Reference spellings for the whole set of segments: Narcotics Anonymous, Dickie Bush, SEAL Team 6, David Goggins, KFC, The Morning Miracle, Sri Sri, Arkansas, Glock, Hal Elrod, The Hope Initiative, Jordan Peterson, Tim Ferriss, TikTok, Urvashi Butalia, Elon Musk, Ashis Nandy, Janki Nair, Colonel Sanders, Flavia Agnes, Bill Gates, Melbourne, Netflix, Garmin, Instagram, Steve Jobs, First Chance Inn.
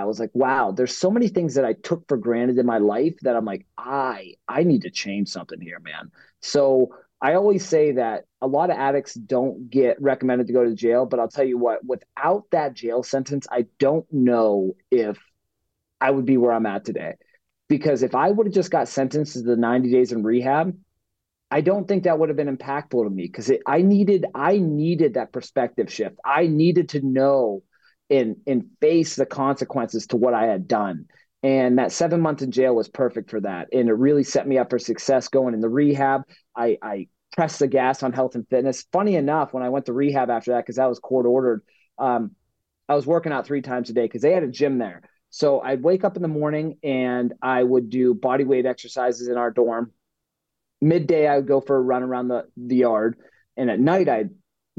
I was like, wow, there's so many things that I took for granted in my life that I'm like, I need to change something here, man. So I always say that a lot of addicts don't get recommended to go to jail, but I'll tell you what, without that jail sentence, I don't know if I would be where I'm at today. Because if I would have just got sentenced to the 90 days in rehab, I don't think that would have been impactful to me, because I needed that perspective shift. I needed to know and face the consequences to what I had done. And that 7 months in jail was perfect for that. And it really set me up for success going in the rehab. I pressed the gas on health and fitness. Funny enough, when I went to rehab after that, because that was court ordered, I was working out 3 times a day because they had a gym there. So I'd wake up in the morning and I would do body weight exercises in our dorm. Midday, I would go for a run around the yard. And at night, I'd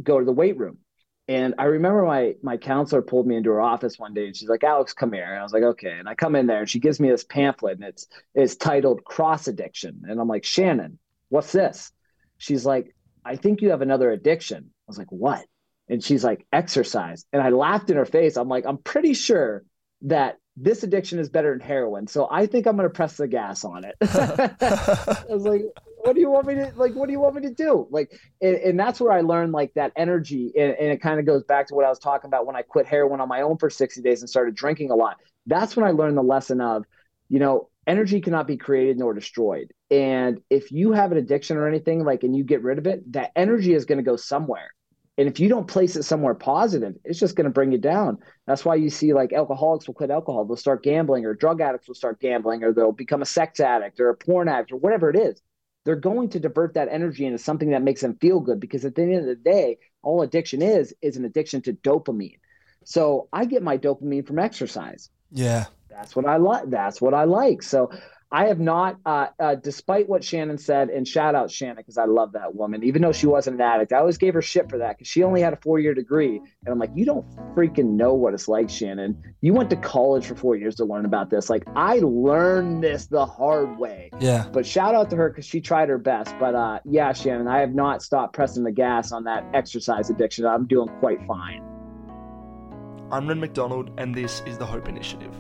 go to the weight room. And I remember my counselor pulled me into her office one day and she's like, Alex, come here. And I was like, okay. And I come in there and she gives me this pamphlet and it's titled Cross Addiction. And I'm like, Shannon, what's this? She's like, I think you have another addiction. I was like, what? And she's like, exercise. And I laughed in her face. I'm like, I'm pretty sure that this addiction is better than heroin. So I think I'm going to press the gas on it. I was like, what do you want me to do? And that's where I learned like that energy. And it kind of goes back to what I was talking about when I quit heroin on my own for 60 days and started drinking a lot. That's when I learned the lesson of, energy cannot be created nor destroyed. And if you have an addiction or anything and you get rid of it, that energy is going to go somewhere. And if you don't place it somewhere positive, it's just going to bring you down. That's why you see alcoholics will quit alcohol. They'll start gambling, or drug addicts will start gambling, or they'll become a sex addict or a porn addict or whatever it is. They're going to divert that energy into something that makes them feel good, because at the end of the day, all addiction is an addiction to dopamine. So I get my dopamine from exercise. Yeah. That's what I like. So I have not, despite what Shannon said, and shout out Shannon, because I love that woman, even though she wasn't an addict. I always gave her shit for that because she only had a 4-year degree. And I'm like, you don't freaking know what it's like, Shannon. You went to college for 4 years to learn about this. I learned this the hard way. Yeah. But shout out to her because she tried her best. But yeah, Shannon, I have not stopped pressing the gas on that exercise addiction. I'm doing quite fine. I'm Ryn MacDonald, and this is The Hope Initiative,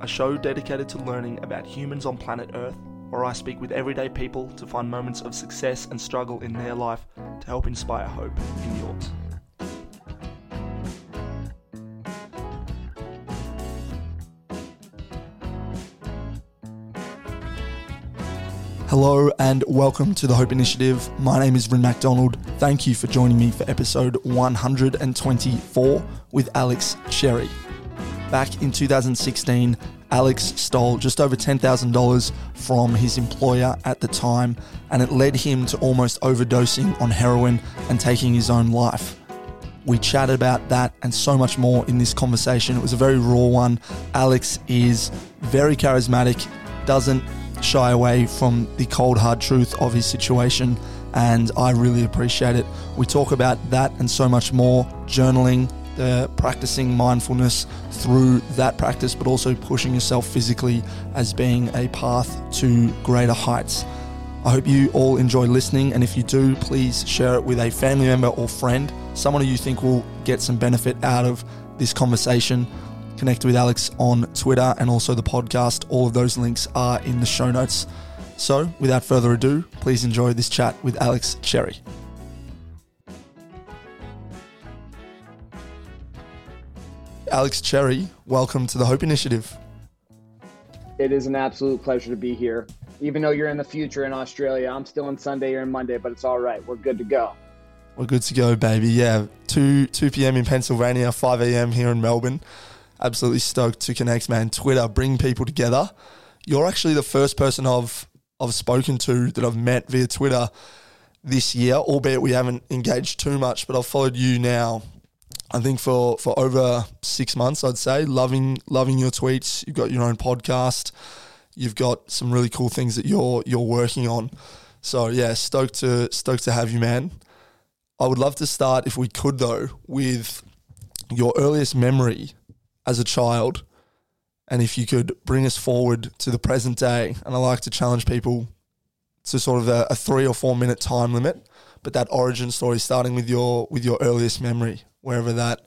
a show dedicated to learning about humans on planet Earth, where I speak with everyday people to find moments of success and struggle in their life to help inspire hope in yours. Hello and welcome to The Hope Initiative. My name is Ryn MacDonald. Thank you for joining me for episode 124 with Alex Cherry. Back in 2016, Alex stole just over $10,000 from his employer at the time, and it led him to almost overdosing on heroin and taking his own life. We chatted about that and so much more in this conversation. It was a very raw one. Alex is very charismatic, doesn't shy away from the cold, hard truth of his situation, and I really appreciate it. We talk about that and so much more, journaling, the practicing mindfulness through that practice, but also pushing yourself physically as being a path to greater heights. I hope you all enjoy listening, and if you do, please share it with a family member or friend, someone who you think will get some benefit out of this conversation. Connect with Alex on Twitter and also the podcast. All of those links are in the show notes. So without further ado, please enjoy this chat with Alex Cherry. Alex Cherry, welcome to The Hope Initiative. It is an absolute pleasure to be here. Even though you're in the future in Australia, I'm still on Sunday, you're in Monday, but it's all right. We're good to go. We're good to go, baby. Yeah, 2 p.m. in Pennsylvania, 5 a.m. here in Melbourne. Absolutely stoked to connect, man. Twitter, bring people together. You're actually the first person I've spoken to that I've met via Twitter this year, albeit we haven't engaged too much, but I've followed you now, I think for over 6 months, I'd say. Loving your tweets. You've got your own podcast. You've got some really cool things that you're working on. So yeah, stoked to have you, man. I would love to start, if we could though, with your earliest memory as a child, and if you could bring us forward to the present day. And I like to challenge people to sort of a 3 or 4 minute time limit, but that origin story, starting with your earliest memory, wherever that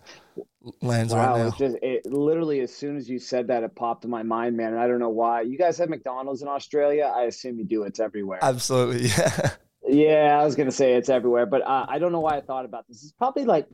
lens right now. It literally, as soon as you said that, it popped in my mind, man. And I don't know why. You guys have McDonald's in Australia? I assume you do. It's everywhere. Absolutely. Yeah. Yeah, I was going to say it's everywhere, but I don't know why I thought about this. It's probably like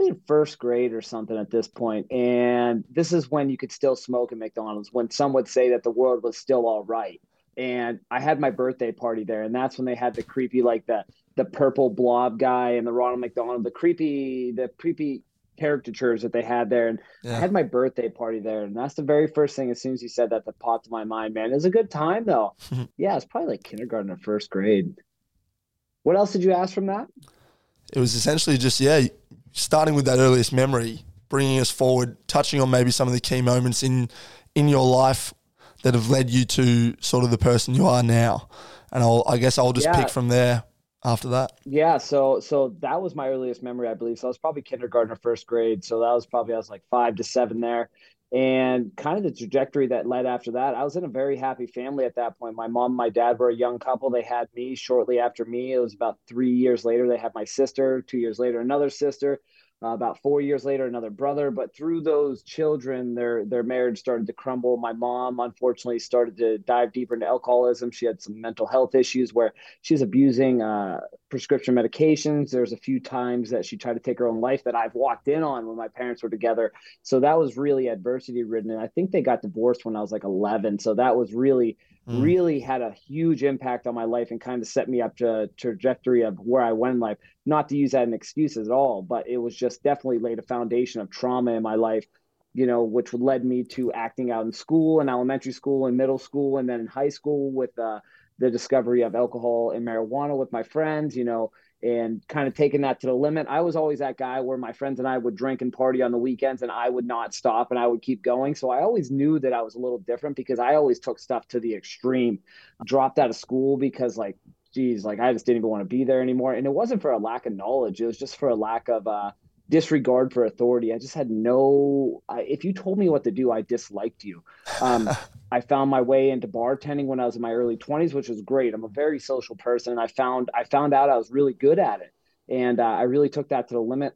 in first grade or something at this point. And this is when you could still smoke at McDonald's, when some would say that the world was still all right. And I had my birthday party there, and that's when they had the creepy, like the purple blob guy and the Ronald McDonald, the creepy caricatures that they had there. And yeah. I had my birthday party there, and that's the very first thing, as soon as you said that, that popped in my mind, man. It was a good time though. Yeah, it's probably like kindergarten or first grade. What else did you ask from that? It was essentially just, yeah, starting with that earliest memory, bringing us forward, touching on maybe some of the key moments in your life that have led you to sort of the person you are now. And I guess I'll just pick from there after that. Yeah, so that was my earliest memory, I believe. So I was probably kindergarten or first grade. So that was probably, I was like 5 to 7 there. And kind of the trajectory that led after that, I was in a very happy family at that point. My mom and my dad were a young couple. They had me shortly after me. It was about 3 years later, they had my sister. 2 years later, another sister. About 4 years later, another brother. But through those children, their marriage started to crumble. My mom, unfortunately, started to dive deeper into alcoholism. She had some mental health issues where she was abusing prescription medications. There's a few times that she tried to take her own life that I've walked in on when my parents were together. So that was really adversity ridden. And I think they got divorced when I was like 11. So that was really had a huge impact on my life and kind of set me up to a trajectory of where I went in life. Not to use that as an excuse at all, but it was just definitely laid a foundation of trauma in my life, you know, which led me to acting out in school, in elementary school, in middle school, and then in high school with the discovery of alcohol and marijuana with my friends, you know, and kind of taking that to the limit. I was always that guy where my friends and I would drink and party on the weekends, and I would not stop, and I would keep going. So I always knew that I was a little different because I always took stuff to the extreme. I dropped out of school because I just didn't even want to be there anymore. And it wasn't for a lack of knowledge. It was just for a lack of disregard for authority. I just had if you told me what to do, I disliked you. I found my way into bartending when I was in my early 20s, which was great. I'm a very social person. I found out I was really good at it. And I really took that to the limit.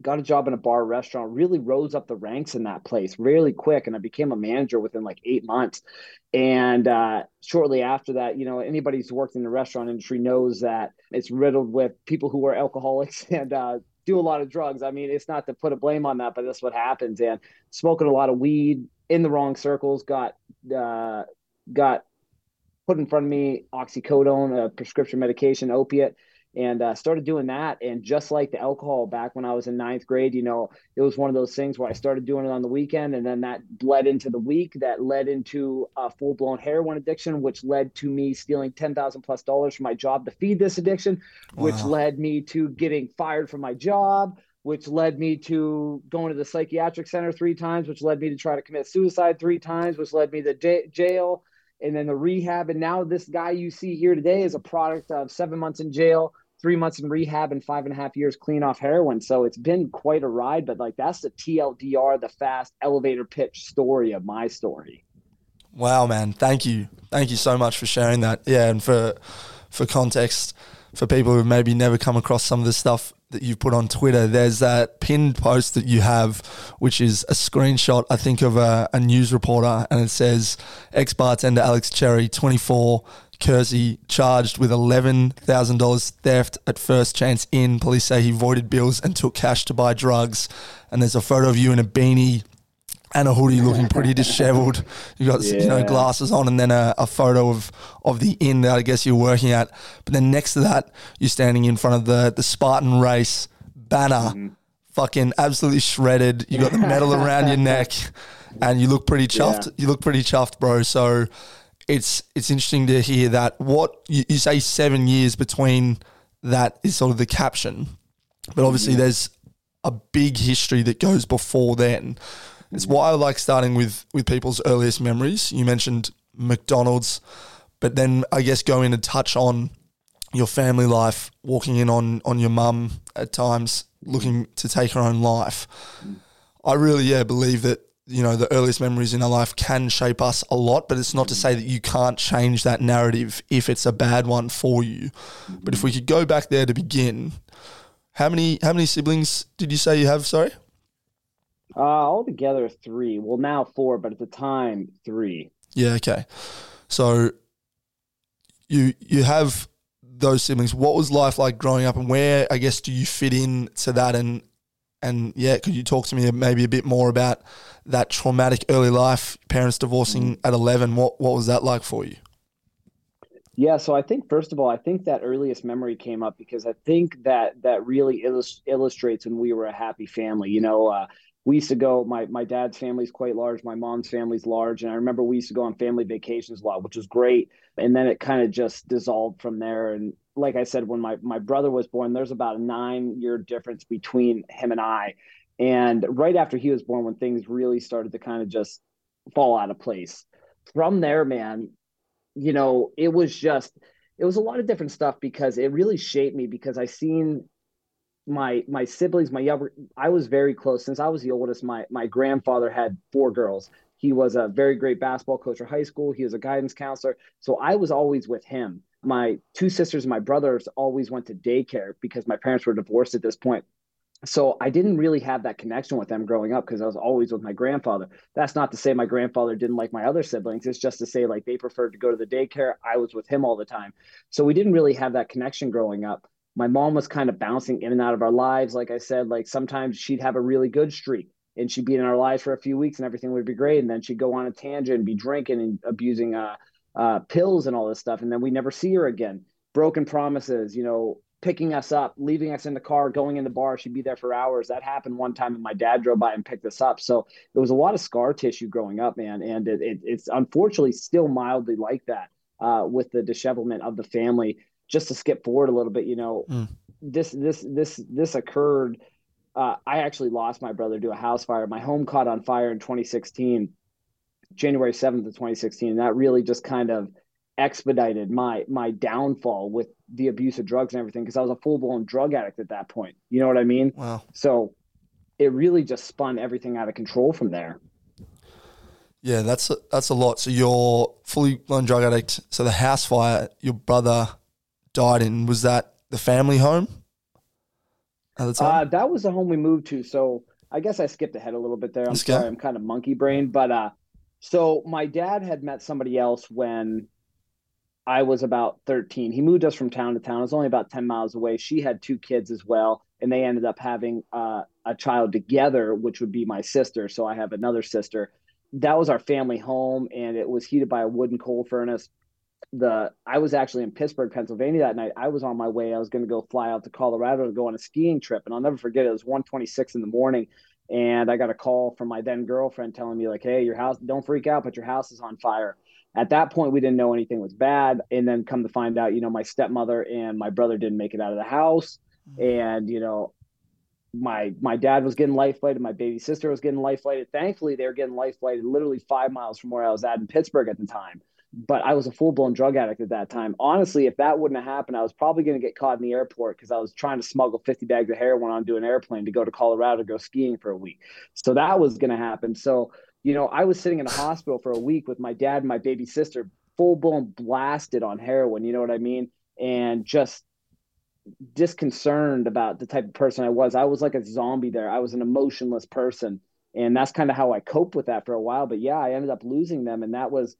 Got a job in a bar restaurant, really rose up the ranks in that place really quick. And I became a manager within like 8 months. And shortly after that, you know, anybody who's worked in the restaurant industry knows that it's riddled with people who are alcoholics and do a lot of drugs. I mean, it's not to put a blame on that, but that's what happens. And smoking a lot of weed in the wrong circles, got put in front of me oxycodone, a prescription medication, opiate. And started doing that. And just like the alcohol back when I was in 9th grade, you know, it was one of those things where I started doing it on the weekend. And then that bled into the week, that led into a full blown heroin addiction, which led to me stealing $10,000+ from my job to feed this addiction, which led me to getting fired from my job, which led me to going to the psychiatric center 3 times, which led me to try to commit suicide 3 times, which led me to jail. And then the rehab. And now this guy you see here today is a product of 7 months in jail, 3 months in rehab, and 5.5 years clean off heroin. So it's been quite a ride, but like that's the TLDR, the fast elevator pitch story of my story. Wow, man. Thank you. Thank you so much for sharing that. Yeah. And for context, for people who maybe never come across some of the stuff that you've put on Twitter, there's that pinned post that you have, which is a screenshot, I think, of a news reporter, and it says ex-bartender Alex Cherry, 24, Kersey, charged with $11,000 theft at First Chance Inn. Police say he voided bills and took cash to buy drugs. And there's a photo of you in a beanie and a hoodie looking pretty disheveled. You got glasses on, and then a photo of the inn that I guess you're working at. But then next to that, you're standing in front of the Spartan race banner, fucking absolutely shredded. You got the medal around your neck, and you look pretty chuffed. Yeah. You look pretty chuffed, bro. So it's interesting to hear that. What you say 7 years between that is sort of the caption, but obviously there's a big history that goes before then. It's why I like starting with people's earliest memories. You mentioned McDonald's, but then I guess go in and touch on your family life, walking in on your mum at times, looking to take her own life. I really, believe that, you know, the earliest memories in our life can shape us a lot, but it's not to say that you can't change that narrative if it's a bad one for you. But if we could go back there to begin, How many siblings did you say you have? Sorry. Altogether three. Well, now four, but at the time three. Yeah. Okay. So you have those siblings. What was life like growing up, and where, I guess, do you fit in to that? And yeah, could you talk to me maybe a bit more about that traumatic early life, parents divorcing at 11? What was that like for you? Yeah, so I think, first of all, I think that earliest memory came up because I think that really illustrates when we were a happy family. You know, we used to go, my dad's family's quite large, my mom's family's large, and I remember we used to go on family vacations a lot, which was great, and then it kind of just dissolved from there. And like I said, when my brother was born, there's about a 9-year difference between him and I, and right after he was born, when things really started to kind of just fall out of place. From there, man, you know, it was a lot of different stuff because it really shaped me, because I seen my siblings, I was very close since I was the oldest. My grandfather had 4 girls. He was a very great basketball coach at high school. He was a guidance counselor. So I was always with him. My 2 sisters and my brothers always went to daycare because my parents were divorced at this point. So I didn't really have that connection with them growing up because I was always with my grandfather. That's not to say my grandfather didn't like my other siblings. It's just to say, like, they preferred to go to the daycare. I was with him all the time. So we didn't really have that connection growing up. My mom was kind of bouncing in and out of our lives. Like I said, like, sometimes she'd have a really good streak and she'd be in our lives for a few weeks and everything would be great. And then she'd go on a tangent and be drinking and abusing pills and all this stuff. And then we never see her again. Broken promises, you know, picking us up, leaving us in the car, going in the bar. She'd be there for hours. That happened one time and my dad drove by and picked us up. So there was a lot of scar tissue growing up, man. And it's unfortunately still mildly like that with the dishevelment of the family. Just to skip forward a little bit, you know, this occurred. I actually lost my brother to a house fire. My home caught on fire in 2016, January 7th of 2016. And that really just kind of expedited my downfall with the abuse of drugs and everything, because I was a full-blown drug addict at that point. You know what I mean? Wow. So it really just spun everything out of control from there. Yeah, that's a lot. So you're fully-blown drug addict. So the house fire, your brother died in, was that the family home at the time? That was the home we moved to. So I guess I skipped ahead a little bit there. I'm sorry, I'm kind of monkey brained, but so my dad had met somebody else when I was about 13. He moved us from town to town. It was only about 10 miles away. She had 2 kids as well, and they ended up having a child together, which would be my sister. So I have another sister. That was our family home, and it was heated by a wooden coal furnace. I was actually in Pittsburgh, Pennsylvania that night. I was on my way. I was going to go fly out to Colorado to go on a skiing trip. And I'll never forget, it was 1:26 in the morning. And I got a call from my then girlfriend telling me, like, hey, your house, don't freak out, but your house is on fire. At that point, we didn't know anything was bad. And then come to find out, you know, my stepmother and my brother didn't make it out of the house. And, you know, my dad was getting life flighted. My baby sister was getting life flighted. Thankfully, they were getting life flighted literally 5 miles from where I was at in Pittsburgh at the time. But I was a full-blown drug addict at that time. Honestly, if that wouldn't have happened, I was probably going to get caught in the airport because I was trying to smuggle 50 bags of heroin onto an airplane to go to Colorado to go skiing for a week. So that was going to happen. So, you know, I was sitting in a hospital for a week with my dad and my baby sister, full-blown blasted on heroin, you know what I mean? And just disconcerted about the type of person I was. I was like a zombie there. I was an emotionless person. And that's kind of how I coped with that for a while. But yeah, I ended up losing them. And that was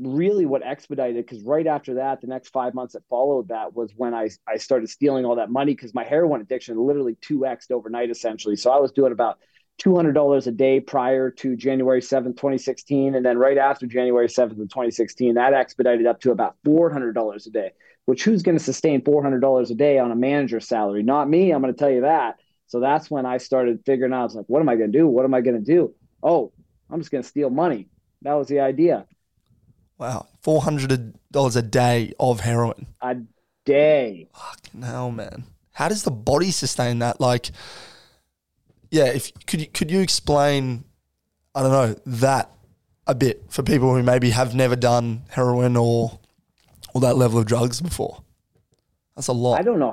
really what expedited, because right after that, the next 5 months that followed that was when I started stealing all that money, because my heroin addiction literally 2x'd overnight, essentially. So I was doing about $200 a day prior to January 7th, 2016. And then right after January 7th of 2016, that expedited up to about $400 a day, which who's going to sustain $400 a day on a manager's salary? Not me. I'm going to tell you that. So that's when I started figuring out, I was like, what am I going to do? What am I going to do? Oh, I'm just going to steal money. That was the idea. Wow, $400 a day of heroin. A day. Fucking hell, man. How does the body sustain that? Like, yeah, could you explain, I don't know, that a bit for people who maybe have never done heroin or that level of drugs before? That's a lot. I don't know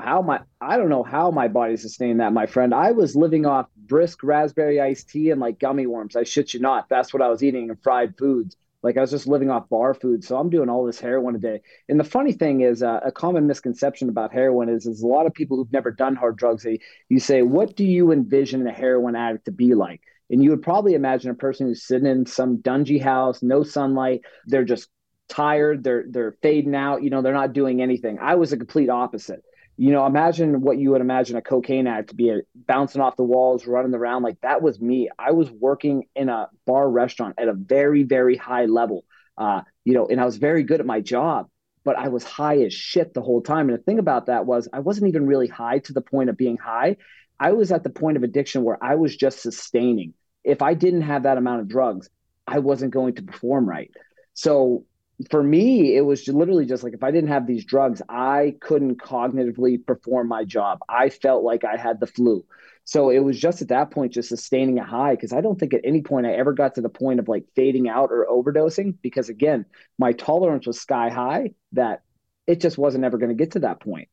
how my body sustained that, my friend. I was living off brisk raspberry iced tea and like gummy worms. I shit you not. That's what I was eating, and fried foods. Like I was just living off bar food. So I'm doing all this heroin a day. And the funny thing is a common misconception about heroin is a lot of people who've never done hard drugs, you say, what do you envision a heroin addict to be like? And you would probably imagine a person who's sitting in some dungy house, no sunlight. They're just tired. They're fading out. You know, they're not doing anything. I was a complete opposite. You know, imagine what you would imagine a cocaine addict to be, bouncing off the walls, running around. Like that was me. I was working in a bar restaurant at a very, very high level, you know, and I was very good at my job, but I was high as shit the whole time. And the thing about that was I wasn't even really high to the point of being high. I was at the point of addiction where I was just sustaining. If I didn't have that amount of drugs, I wasn't going to perform right. So for me, it was literally just like, if I didn't have these drugs, I couldn't cognitively perform my job. I felt like I had the flu. So it was just at that point, just sustaining a high. Cause I don't think at any point I ever got to the point of like fading out or overdosing, because again, my tolerance was sky high that it just wasn't ever going to get to that point.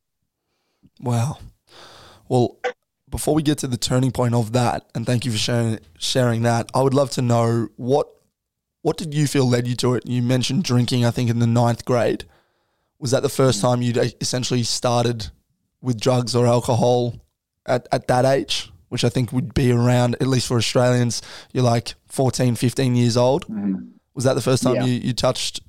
Wow. Well, before we get to the turning point of that, and thank you for sharing that, I would love to know what did you feel led you to it? You mentioned drinking, I think, in the 9th grade. Was that the first time you'd essentially started with drugs or alcohol at that age, which I think would be around, at least for Australians, you're like 14, 15 years old? Mm-hmm. Was that the first time you touched,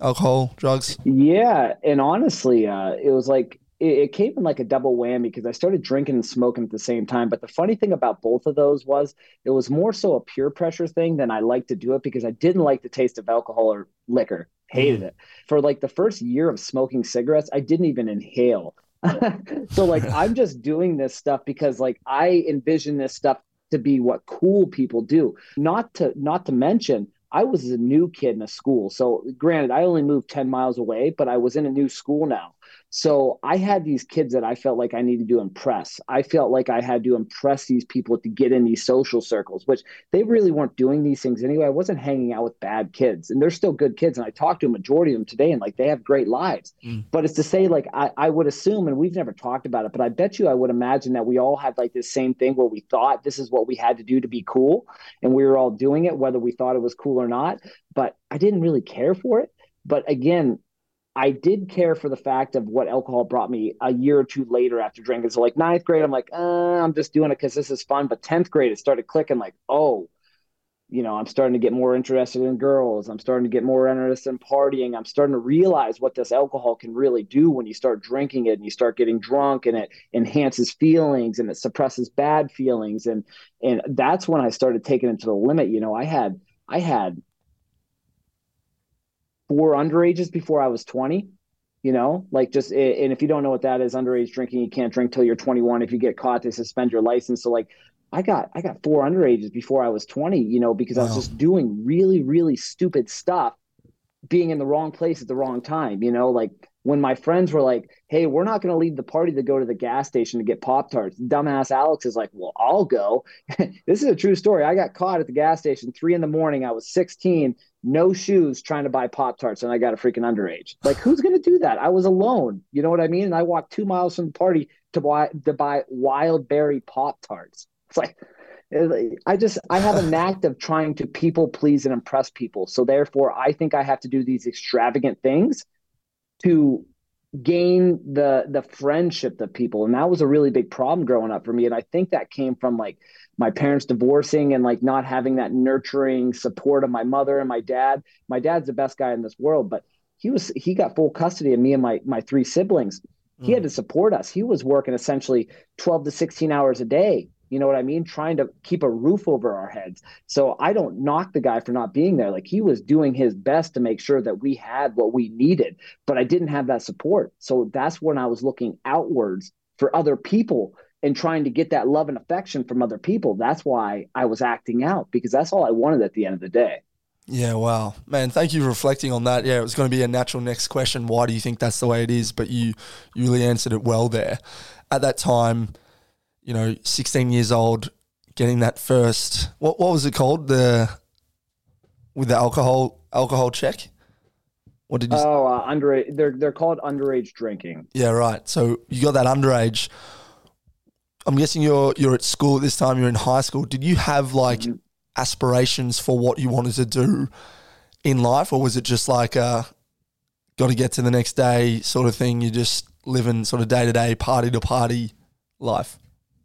alcohol, drugs? Yeah, and honestly, it was like, it came in like a double whammy because I started drinking and smoking at the same time. But the funny thing about both of those was it was more so a peer pressure thing than I liked to do it because I didn't like the taste of alcohol or liquor. Hated it. For like the first year of smoking cigarettes, I didn't even inhale. So like I'm just doing this stuff because like I envision this stuff to be what cool people do. Not to mention I was a new kid in a school. So granted, I only moved 10 miles away, but I was in a new school now. So I had these kids that I felt like I needed to impress. I felt like I had to impress these people to get in these social circles, which they really weren't doing these things anyway. I wasn't hanging out with bad kids, and they're still good kids. And I talked to a majority of them today, and like they have great lives. But it's to say, like I would assume, and we've never talked about it, but I bet you I would imagine that we all had like this same thing where we thought this is what we had to do to be cool, and we were all doing it, whether we thought it was cool or not. But I didn't really care for it. But again, I did care for the fact of what alcohol brought me a year or two later after drinking. So like 9th grade, I'm like, I'm just doing it because this is fun. But 10th grade, it started clicking like, oh, you know, I'm starting to get more interested in girls. I'm starting to get more interested in partying. I'm starting to realize what this alcohol can really do when you start drinking it and you start getting drunk, and it enhances feelings and it suppresses bad feelings. And that's when I started taking it to the limit. You know, I had 4 underages before I was 20, you know, like just, and if you don't know what that is, underage drinking, you can't drink till you're 21. If you get caught, they suspend your license. So like I got 4 underages before I was 20, you know, because I was just doing really, really stupid stuff, being in the wrong place at the wrong time. You know, like when my friends were like, hey, we're not going to leave the party to go to the gas station to get Pop-Tarts. Dumbass Alex is like, well, I'll go. This is a true story. I got caught at the gas station 3 a.m. I was 16. No shoes, trying to buy Pop-Tarts, and I got a freaking underage. Like, who's going to do that? I was alone. You know what I mean? And I walked 2 miles from the party to buy wild berry Pop-Tarts. It's like, I have a knack of trying to people please and impress people. So therefore, I think I have to do these extravagant things to gain the friendship of people. And that was a really big problem growing up for me. And I think that came from like my parents divorcing and like not having that nurturing support of my mother and my dad. My dad's the best guy in this world, but he got full custody of me and my 3 siblings. He had to support us. He was working essentially 12 to 16 hours a day. You know what I mean? Trying to keep a roof over our heads. So I don't knock the guy for not being there. Like he was doing his best to make sure that we had what we needed, but I didn't have that support. So that's when I was looking outwards for other people and trying to get that love and affection from other people. That's why I was acting out, because that's all I wanted at the end of the day. Yeah. Wow, man. Thank you for reflecting on that. Yeah. It was going to be a natural next question. Why do you think that's the way it is? But you really answered it well there. At that time, you know, 16 years old, getting that first, what was it called? With the alcohol check? What did you say? Oh, underage, they're called underage drinking. Yeah, right. So you got that underage. I'm guessing you're at school at this time, you're in high school. Did you have like aspirations for what you wanted to do in life, or was it just like got to get to the next day sort of thing? You're just living sort of day-to-day, party-to-party life?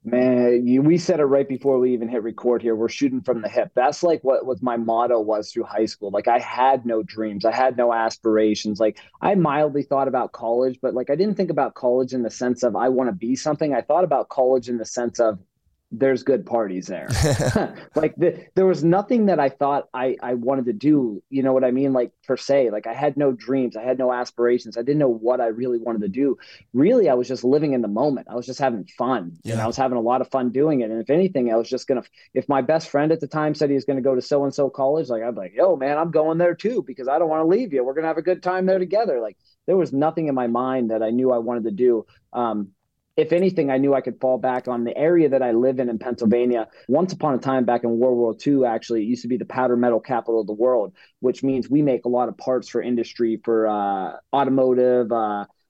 Man, we said it right before we even hit record here. We're shooting from the hip. That's like what my motto was through high school. Like, I had no dreams. I had no aspirations. Like, I mildly thought about college, but like, I didn't think about college in the sense of I want to be something. I thought about college in the sense of there's good parties there. Like, there was nothing that I thought I wanted to do. You know what I mean? Like, per se, like, I had no dreams. I had no aspirations. I didn't know what I really wanted to do. Really, I was just living in the moment. I was just having fun. Yeah. And I was having a lot of fun doing it. And if anything, I was just going to, if my best friend at the time said he was going to go to so-and-so college, like, I'd be like, yo, man, I'm going there too, because I don't want to leave you. We're going to have a good time there together. Like, there was nothing in my mind that I knew I wanted to do. If anything, I knew I could fall back on the area that I live in Pennsylvania. Once upon a time, back in World War II, actually, it used to be the powder metal capital of the world, which means we make a lot of parts for industry, for automotive,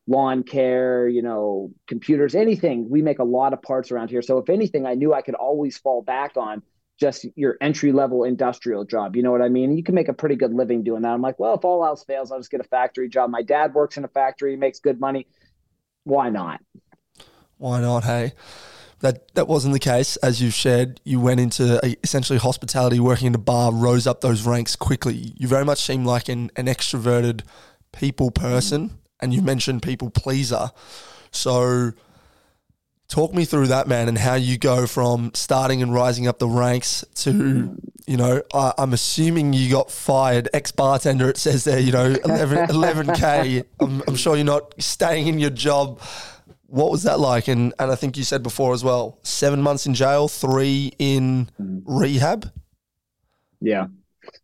lawn care, you know, computers, anything. We make a lot of parts around here. So if anything, I knew I could always fall back on just your entry-level industrial job. You know what I mean? You can make a pretty good living doing that. I'm like, well, if all else fails, I'll just get a factory job. My dad works in a factory, makes good money. Why not? Why not, hey? That wasn't the case. As you've shared, you went into essentially hospitality, working in a bar, rose up those ranks quickly. You very much seem like an extroverted people person, and you mentioned people pleaser. So talk me through that, man, and how you go from starting and rising up the ranks to, you know, I'm assuming you got fired, ex-bartender, it says there, you know, 11K. I'm sure you're not staying in your job. What was that like? And I think you said before as well, 7 months in jail, 3 in rehab. Yeah.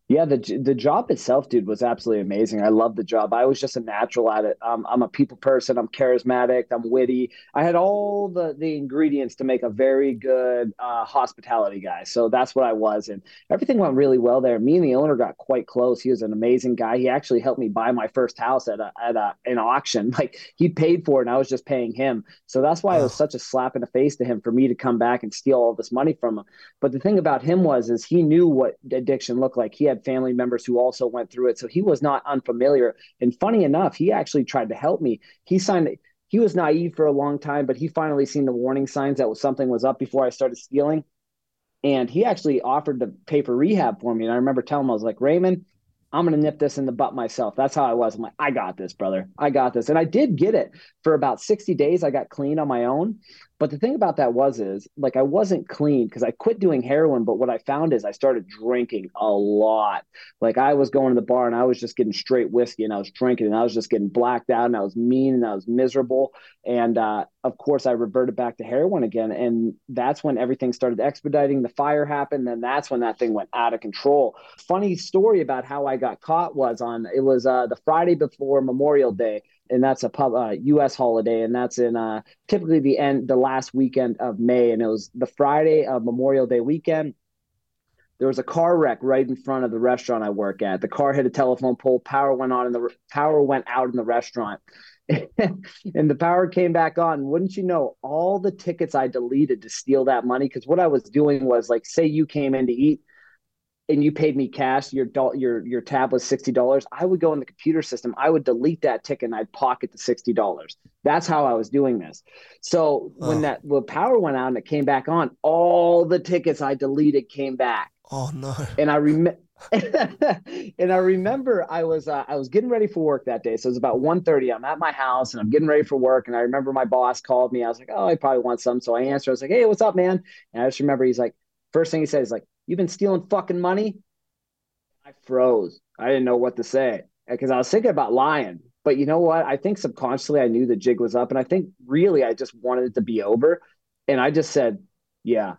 Yeah. The job itself, dude, was absolutely amazing. I loved the job. I was just a natural at it. I'm a people person. I'm charismatic. I'm witty. I had all the ingredients to make a very good hospitality guy. So that's what I was. And everything went really well there. Me and the owner got quite close. He was an amazing guy. He actually helped me buy my first house at an auction. Like, he paid for it and I was just paying him. So that's why it was such a slap in the face to him for me to come back and steal all this money from him. But the thing about him was he knew what addiction looked like. He had family members who also went through it. So he was not unfamiliar. And funny enough, he actually tried to help me. He was naive for a long time, but he finally seen the warning signs that something was up before I started stealing. And he actually offered to pay for rehab for me. And I remember telling him, I was like, Raymond, I'm going to nip this in the butt myself. That's how I was. I'm like, I got this, brother. I got this. And I did get it for about 60 days. I got clean on my own. But the thing about that was like, I wasn't clean because I quit doing heroin. But what I found is I started drinking a lot. Like, I was going to the bar and I was just getting straight whiskey and I was drinking and I was just getting blacked out and I was mean and I was miserable. And of course, I reverted back to heroin again. And that's when everything started expediting. The fire happened. Then that's when that thing went out of control. Funny story about how I got caught was the Friday before Memorial Day. And that's a U.S. holiday, and that's in typically the last weekend of May. And it was the Friday of Memorial Day weekend. There was a car wreck right in front of the restaurant I work at. The car hit a telephone pole. Power went out in the restaurant, and the power came back on. Wouldn't you know, all the tickets I deleted to steal that money, because what I was doing was, like, say you came in to eat, and you paid me cash, your tab was $60, I would go in the computer system, I would delete that ticket and I'd pocket the $60. That's how I was doing this. So when power went out and it came back on, all the tickets I deleted came back. Oh no. And I remember I was getting ready for work that day. So it was about 1:30. I'm at my house and I'm getting ready for work. And I remember my boss called me. I was like, oh, I probably want some. So I answered. I was like, hey, what's up, man? And I just remember he's like, first thing he said is like, you've been stealing fucking money? I froze. I didn't know what to say because I was thinking about lying. But you know what? I think subconsciously I knew the jig was up. And I think really I just wanted it to be over. And I just said, yeah.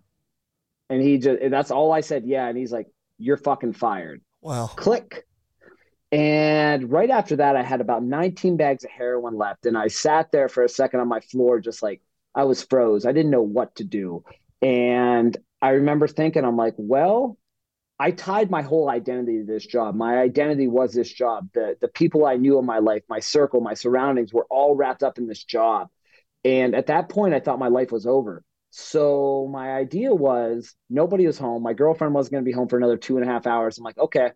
And that's all I said, yeah. And he's like, you're fucking fired. Wow. Click. And right after that, I had about 19 bags of heroin left. And I sat there for a second on my floor, just like I was froze. I didn't know what to do. And I remember thinking, I'm like, well, I tied my whole identity to this job. My identity was this job. The people I knew in my life, my circle, my surroundings were all wrapped up in this job. And at that point, I thought my life was over. So my idea was nobody was home. My girlfriend wasn't going to be home for another 2.5 hours. I'm like, okay,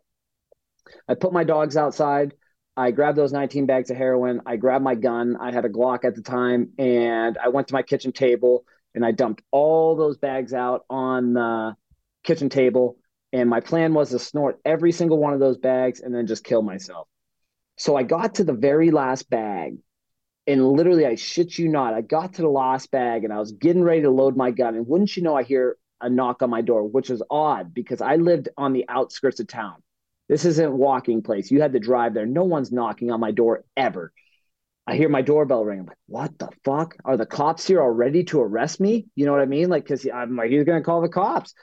I put my dogs outside. I grabbed those 19 bags of heroin. I grabbed my gun. I had a Glock at the time, and I went to my kitchen table and I dumped all those bags out on the kitchen table. And my plan was to snort every single one of those bags and then just kill myself. So I got to the very last bag, and literally, I shit you not, I got to the last bag and I was getting ready to load my gun. And wouldn't you know, I hear a knock on my door, which is odd because I lived on the outskirts of town. This isn't a walking place. You had to drive there. No one's knocking on my door ever. I hear my doorbell ring. I'm like, what the fuck? Are the cops here already to arrest me? You know what I mean? Like, because I'm like, he's going to call the cops.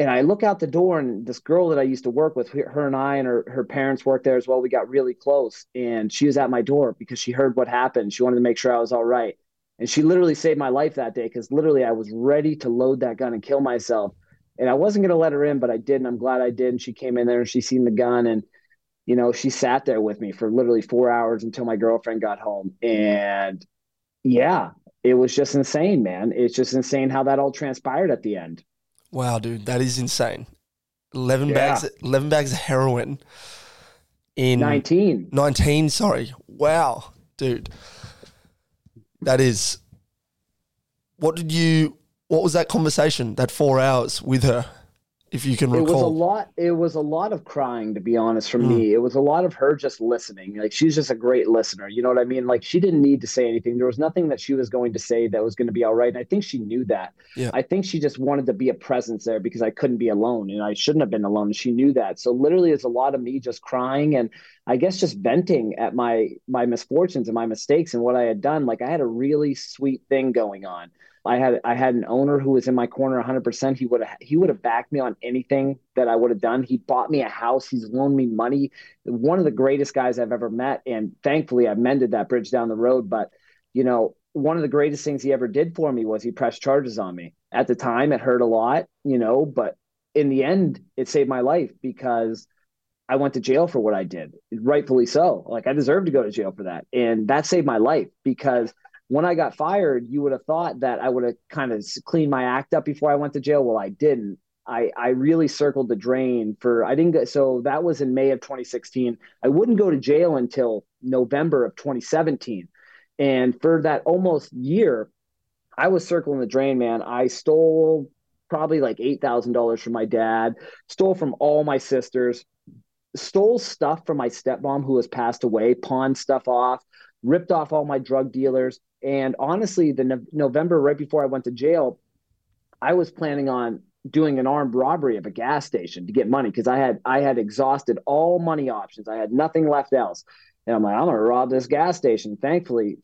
And I look out the door, and this girl that I used to work with, her and I and her parents worked there as well. We got really close, and she was at my door because she heard what happened. She wanted to make sure I was all right. And she literally saved my life that day because literally I was ready to load that gun and kill myself. And I wasn't going to let her in, but I did, and I'm glad I did. And she came in there, and she seen the gun, and, you know, she sat there with me for literally 4 hours until my girlfriend got home. And, yeah, it was just insane, man. It's just insane how that all transpired at the end. Wow, dude, that is insane. 11 bags of heroin in... 19, sorry. Wow, dude. That is... What was that conversation, that 4 hours with her, if you can recall? It was a lot of crying, to be honest, from me. It was a lot of her just listening. Like, she's just a great listener. You know what I mean? Like, she didn't need to say anything. There was nothing that she was going to say that was going to be all right. And I think she knew that. Yeah. I think she just wanted to be a presence there because I couldn't be alone, and I shouldn't have been alone. She knew that. So literally it's a lot of me just crying and I guess just venting at my misfortunes and my mistakes and what I had done. Like, I had a really sweet thing going on. I had an owner who was in my corner 100%. He would have backed me on anything that I would have done. He bought me a house. He's loaned me money. One of the greatest guys I've ever met. And thankfully I mended that bridge down the road. But, you know, one of the greatest things he ever did for me was he pressed charges on me. At the time, it hurt a lot, you know, but in the end it saved my life because I went to jail for what I did. Rightfully so. Like, I deserved to go to jail for that. And that saved my life because when I got fired, you would have thought that I would have kind of cleaned my act up before I went to jail. Well, I didn't. I really circled the drain so that was in May of 2016. I wouldn't go to jail until November of 2017. And for that almost year, I was circling the drain, man. I stole probably like $8,000 from my dad, stole from all my sisters, stole stuff from my stepmom who has passed away, pawned stuff off, ripped off all my drug dealers. And honestly, the November, right before I went to jail, I was planning on doing an armed robbery of a gas station to get money because I had exhausted all money options. I had nothing left else. And I'm like, I'm going to rob this gas station. Thankfully,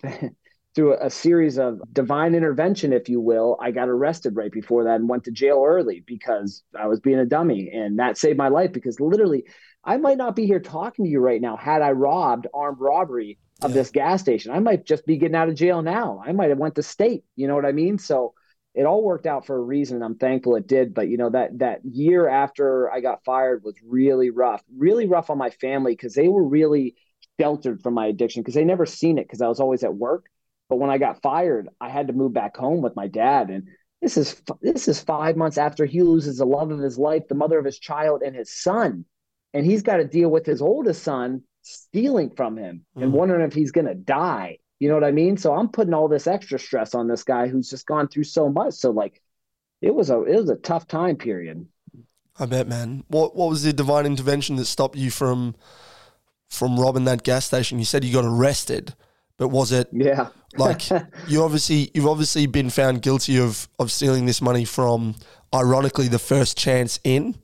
through a series of divine intervention, if you will, I got arrested right before that and went to jail early because I was being a dummy. And that saved my life because literally, I might not be here talking to you right now had I robbed armed robbery of this gas station. I might just be getting out of jail now. I might have went to state, you know what I mean? So it all worked out for a reason. I'm thankful it did. But, you know, that year after I got fired was really rough on my family because they were really sheltered from my addiction because they never seen it because I was always at work. But when I got fired, I had to move back home with my dad. And this is 5 months after he loses the love of his life, the mother of his child, and his son. And he's got to deal with his oldest son stealing from him and wondering if he's going to die. You know what I mean? So I'm putting all this extra stress on this guy who's just gone through so much. So like, it was a tough time period. I bet, man. What was the divine intervention that stopped you from robbing that gas station? You said you got arrested, but was it like you've obviously been found guilty of stealing this money from, ironically, the First Chance Inn?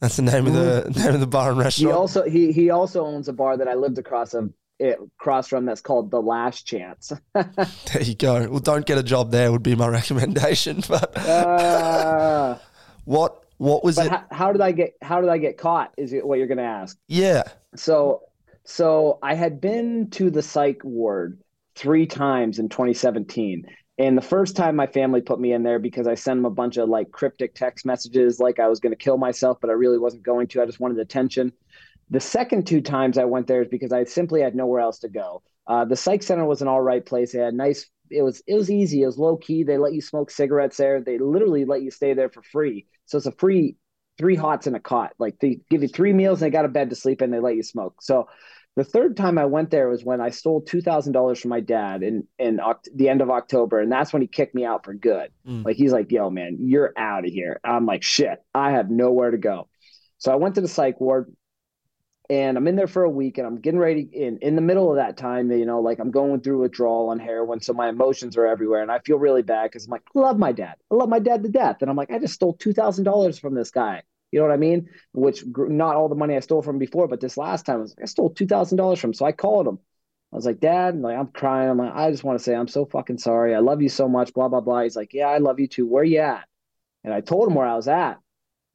That's the name of the bar and restaurant. He also owns a bar that I lived across from that's called The Last Chance. There you go. Well, don't get a job there would be my recommendation. But what was it? How did I get caught? Is it what you're going to ask? Yeah. So I had been to the psych ward 3 times in 2017. And the first time my family put me in there because I sent them a bunch of like cryptic text messages like I was going to kill myself, but I really wasn't going to. I just wanted attention. The second 2 times I went there is because I simply had nowhere else to go. The psych center was an all right place. They had nice – it was easy. It was low key. They let you smoke cigarettes there. They literally let you stay there for free. So it's a free three hots and a cot. Like they give you three meals and they got a bed to sleep in, and they let you smoke. So the third time I went there was when I stole $2,000 from my dad in the end of October. And that's when he kicked me out for good. Like, he's like, yo, man, you're out of here. I'm like, shit, I have nowhere to go. So I went to the psych ward and I'm in there for a week and I'm getting ready in the middle of that time, you know, like I'm going through withdrawal on heroin. So my emotions are everywhere and I feel really bad because I'm like, I love my dad. I love my dad to death. And I'm like, I just stole $2,000 from this guy. You know what I mean? Which not all the money I stole from before, but this last time I was like, I stole $2,000 from him. So I called him. I was like, Dad, like I'm crying. I'm like, I just want to say I'm so fucking sorry. I love you so much. Blah blah blah. He's like, yeah, I love you too. Where you at? And I told him where I was at,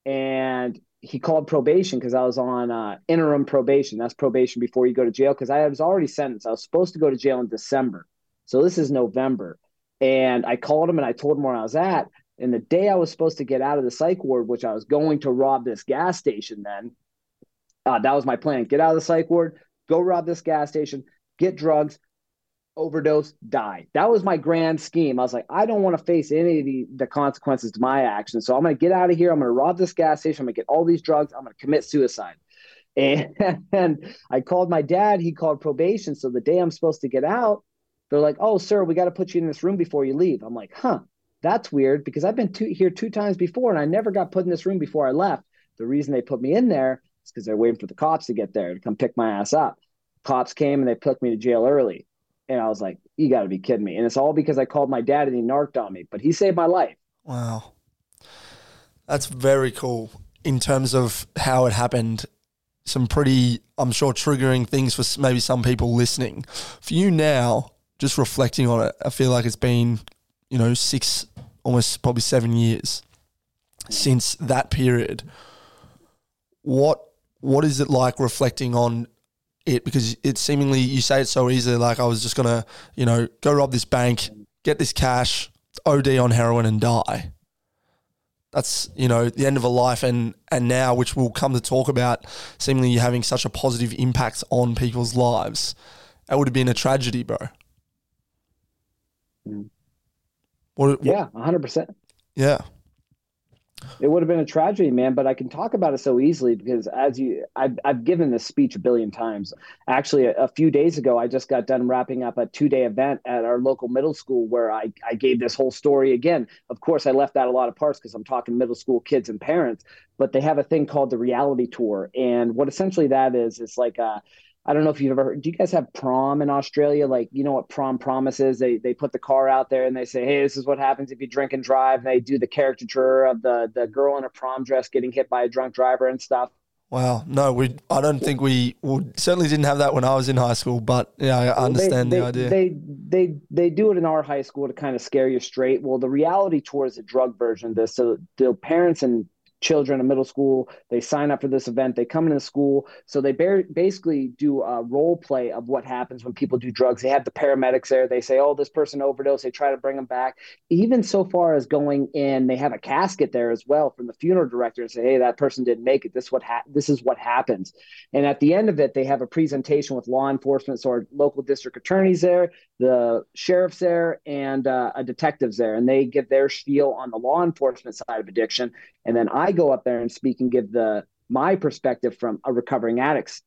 and he called probation because I was on interim probation. That's probation before you go to jail. Because I was already sentenced. I was supposed to go to jail in December, so this is November. And I called him and I told him where I was at. And the day I was supposed to get out of the psych ward, which I was going to rob this gas station then, that was my plan. Get out of the psych ward, go rob this gas station, get drugs, overdose, die. That was my grand scheme. I was like, I don't want to face any of the consequences to my actions. So I'm going to get out of here. I'm going to rob this gas station. I'm going to get all these drugs. I'm going to commit suicide. And I called my dad. He called probation. So the day I'm supposed to get out, they're like, oh, sir, we got to put you in this room before you leave. I'm like, huh. That's weird because I've been here two times before and I never got put in this room before I left. The reason they put me in there is because they're waiting for the cops to get there to come pick my ass up. Cops came and they took me to jail early. And I was like, you got to be kidding me. And it's all because I called my dad and he narked on me, but he saved my life. Wow. That's very cool in terms of how it happened. Some pretty, I'm sure, triggering things for maybe some people listening. For you now, just reflecting on it, I feel like it's been, you know, six, almost probably 7 years since that period. What is it like reflecting on it? Because it seemingly, you say it so easily, like I was just going to, you know, go rob this bank, get this cash, OD on heroin and die. That's, you know, the end of a life. And now, which we'll come to talk about, seemingly you're having such a positive impact on people's lives. That would have been a tragedy, bro. Mm. Yeah, 100%. Yeah. It would have been a tragedy, man, but I can talk about it so easily because I've given this speech a billion times. Actually, a few days ago, I just got done wrapping up a two-day event at our local middle school where I gave this whole story again. Of course, I left out a lot of parts because I'm talking middle school kids and parents, but they have a thing called the reality tour. And what essentially that is, it's like a I don't know if you've ever heard, do you guys have prom in Australia? Like, you know what prom promise is? They put the car out there and they say, hey, this is what happens if you drink and drive. And they do the caricature of the girl in a prom dress getting hit by a drunk driver and stuff. Wow. No, I don't think we certainly didn't have that when I was in high school, but yeah, I understand the idea. They do it in our high school to kind of scare you straight. Well, the reality tour is a drug version of this. So the parents and children in middle school, they sign up for this event, they come into school. So they basically do a role play of what happens when people do drugs. They have the paramedics there. They say, oh, this person overdosed. They try to bring them back. Even so far as going in, they have a casket there as well from the funeral director and say, hey, that person didn't make it. This is what happens. And at the end of it, they have a presentation with law enforcement. So our local district attorney's there, the sheriff's there, and a detective's there. And they give their spiel on the law enforcement side of addiction. And then I go up there and speak and give my perspective from a recovering addict's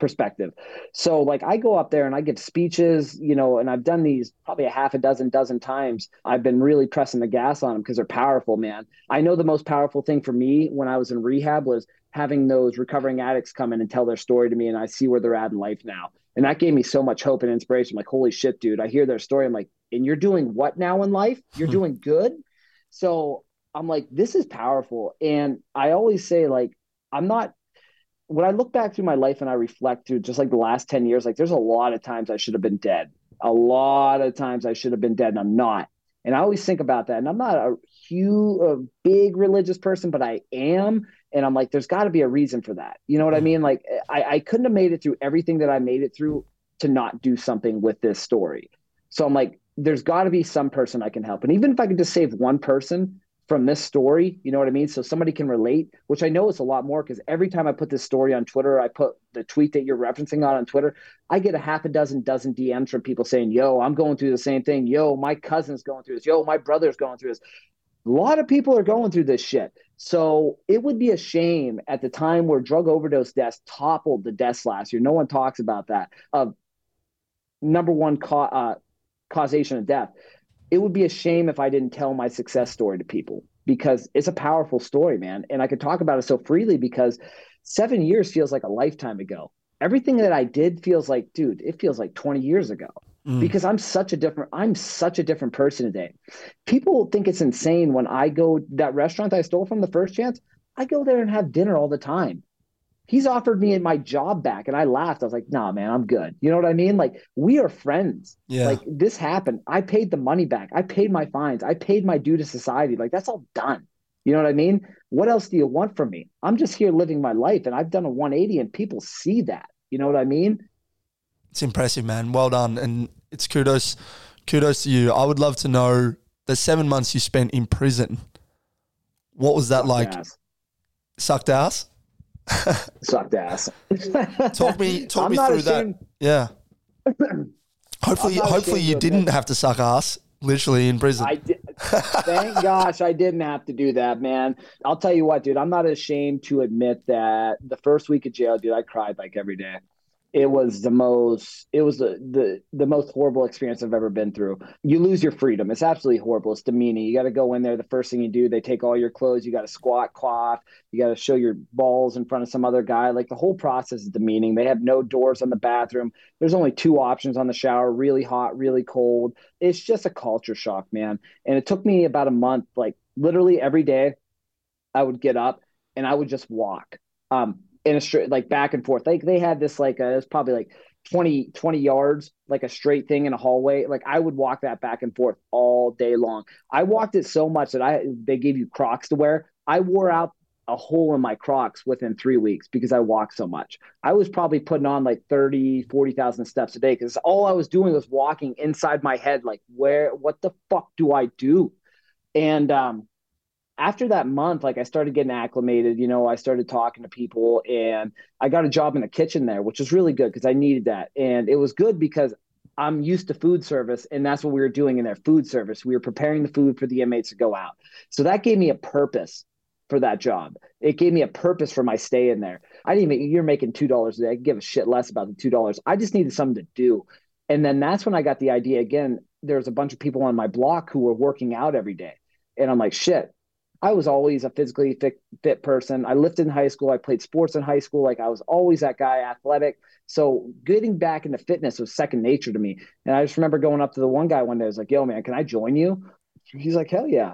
perspective. So like I go up there and I give speeches, you know, and I've done these probably a half a dozen times. I've been really pressing the gas on them because they're powerful, man. I know the most powerful thing for me when I was in rehab was having those recovering addicts come in and tell their story to me, and I see where they're at in life now. And that gave me so much hope and inspiration. I'm like, holy shit, dude, I hear their story. I'm like, and you're doing what now in life? You're doing good. So I'm like, this is powerful. And I always say, like, when I look back through my life and I reflect through just like the last 10 years, like there's a lot of times I should have been dead. A lot of times I should have been dead and I'm not. And I always think about that. And I'm not a big religious person, but I am. And I'm like, there's got to be a reason for that. You know what I mean? Like I couldn't have made it through everything that I made it through to not do something with this story. So I'm like, there's got to be some person I can help. And even if I could just save one person from this story, you know what I mean? So somebody can relate, which I know is a lot more because every time I put this story on Twitter, I put the tweet that you're referencing on Twitter, I get a half a dozen DMs from people saying, yo, I'm going through the same thing. Yo, my cousin's going through this. Yo, my brother's going through this. A lot of people are going through this shit. So it would be a shame at the time where drug overdose deaths toppled the deaths last year. No one talks about that. Number one causation of death. It would be a shame if I didn't tell my success story to people, because it's a powerful story, man. And I could talk about it so freely because 7 years feels like a lifetime ago. Everything that I did feels like, dude, it feels like 20 years ago. Because I'm such a different person today. People think it's insane when I go that restaurant that I stole from the First Chance. I go there and have dinner all the time. He's offered me my job back, and I laughed. I was like, "Nah, man, I'm good." You know what I mean? Like, we are friends. Yeah. Like, this happened. I paid the money back. I paid my fines. I paid my due to society. Like, that's all done. You know what I mean? What else do you want from me? I'm just here living my life, and I've done a 180, and people see that. You know what I mean? It's impressive, man. Well done. And it's kudos to you. I would love to know the 7 months you spent in prison. What was that sucked like? Ass. Sucked ass? Sucked ass. Talk me through ashamed. That. Yeah. Hopefully you didn't have to suck ass literally in prison. I did. Thank gosh I didn't have to do that, man. I'll tell you what, dude, I'm not ashamed to admit that the first week of jail, dude, I cried like every day. It was the most horrible experience I've ever been through. You lose your freedom. It's absolutely horrible. It's demeaning. You got to go in there. The first thing you do, they take all your clothes. You got to squat, cough. You got to show your balls in front of some other guy. Like, the whole process is demeaning. They have no doors on the bathroom. There's only two options on the shower: really hot, really cold. It's just a culture shock, man. And it took me about a month. Like, literally every day I would get up and I would just walk. In a straight, like, back and forth. Like, they had this, like, it was probably like 20 yards, like a straight thing in a hallway. Like, I would walk that back and forth all day long. I walked it so much that they gave you Crocs to wear. I wore out a hole in my Crocs within 3 weeks because I walked so much. I was probably putting on like 40,000 steps a day, because all I was doing was walking inside my head. Like, what the fuck do I do? And, after that month, like, I started getting acclimated, you know, I started talking to people, and I got a job in the kitchen there, which was really good because I needed that. And it was good because I'm used to food service, and that's what we were doing in their food service. We were preparing the food for the inmates to go out. So that gave me a purpose for that job. It gave me a purpose for my stay in there. I didn't even, you're making $2 a day. I could give a shit less about the $2. I just needed something to do. And then that's when I got the idea again. There's a bunch of people on my block who were working out every day. And I'm like, shit. I was always a physically fit person. I lifted in high school. I played sports in high school. Like, I was always that guy, athletic. So getting back into fitness was second nature to me. And I just remember going up to the one guy one day. I was like, yo, man, can I join you? He's like, hell yeah.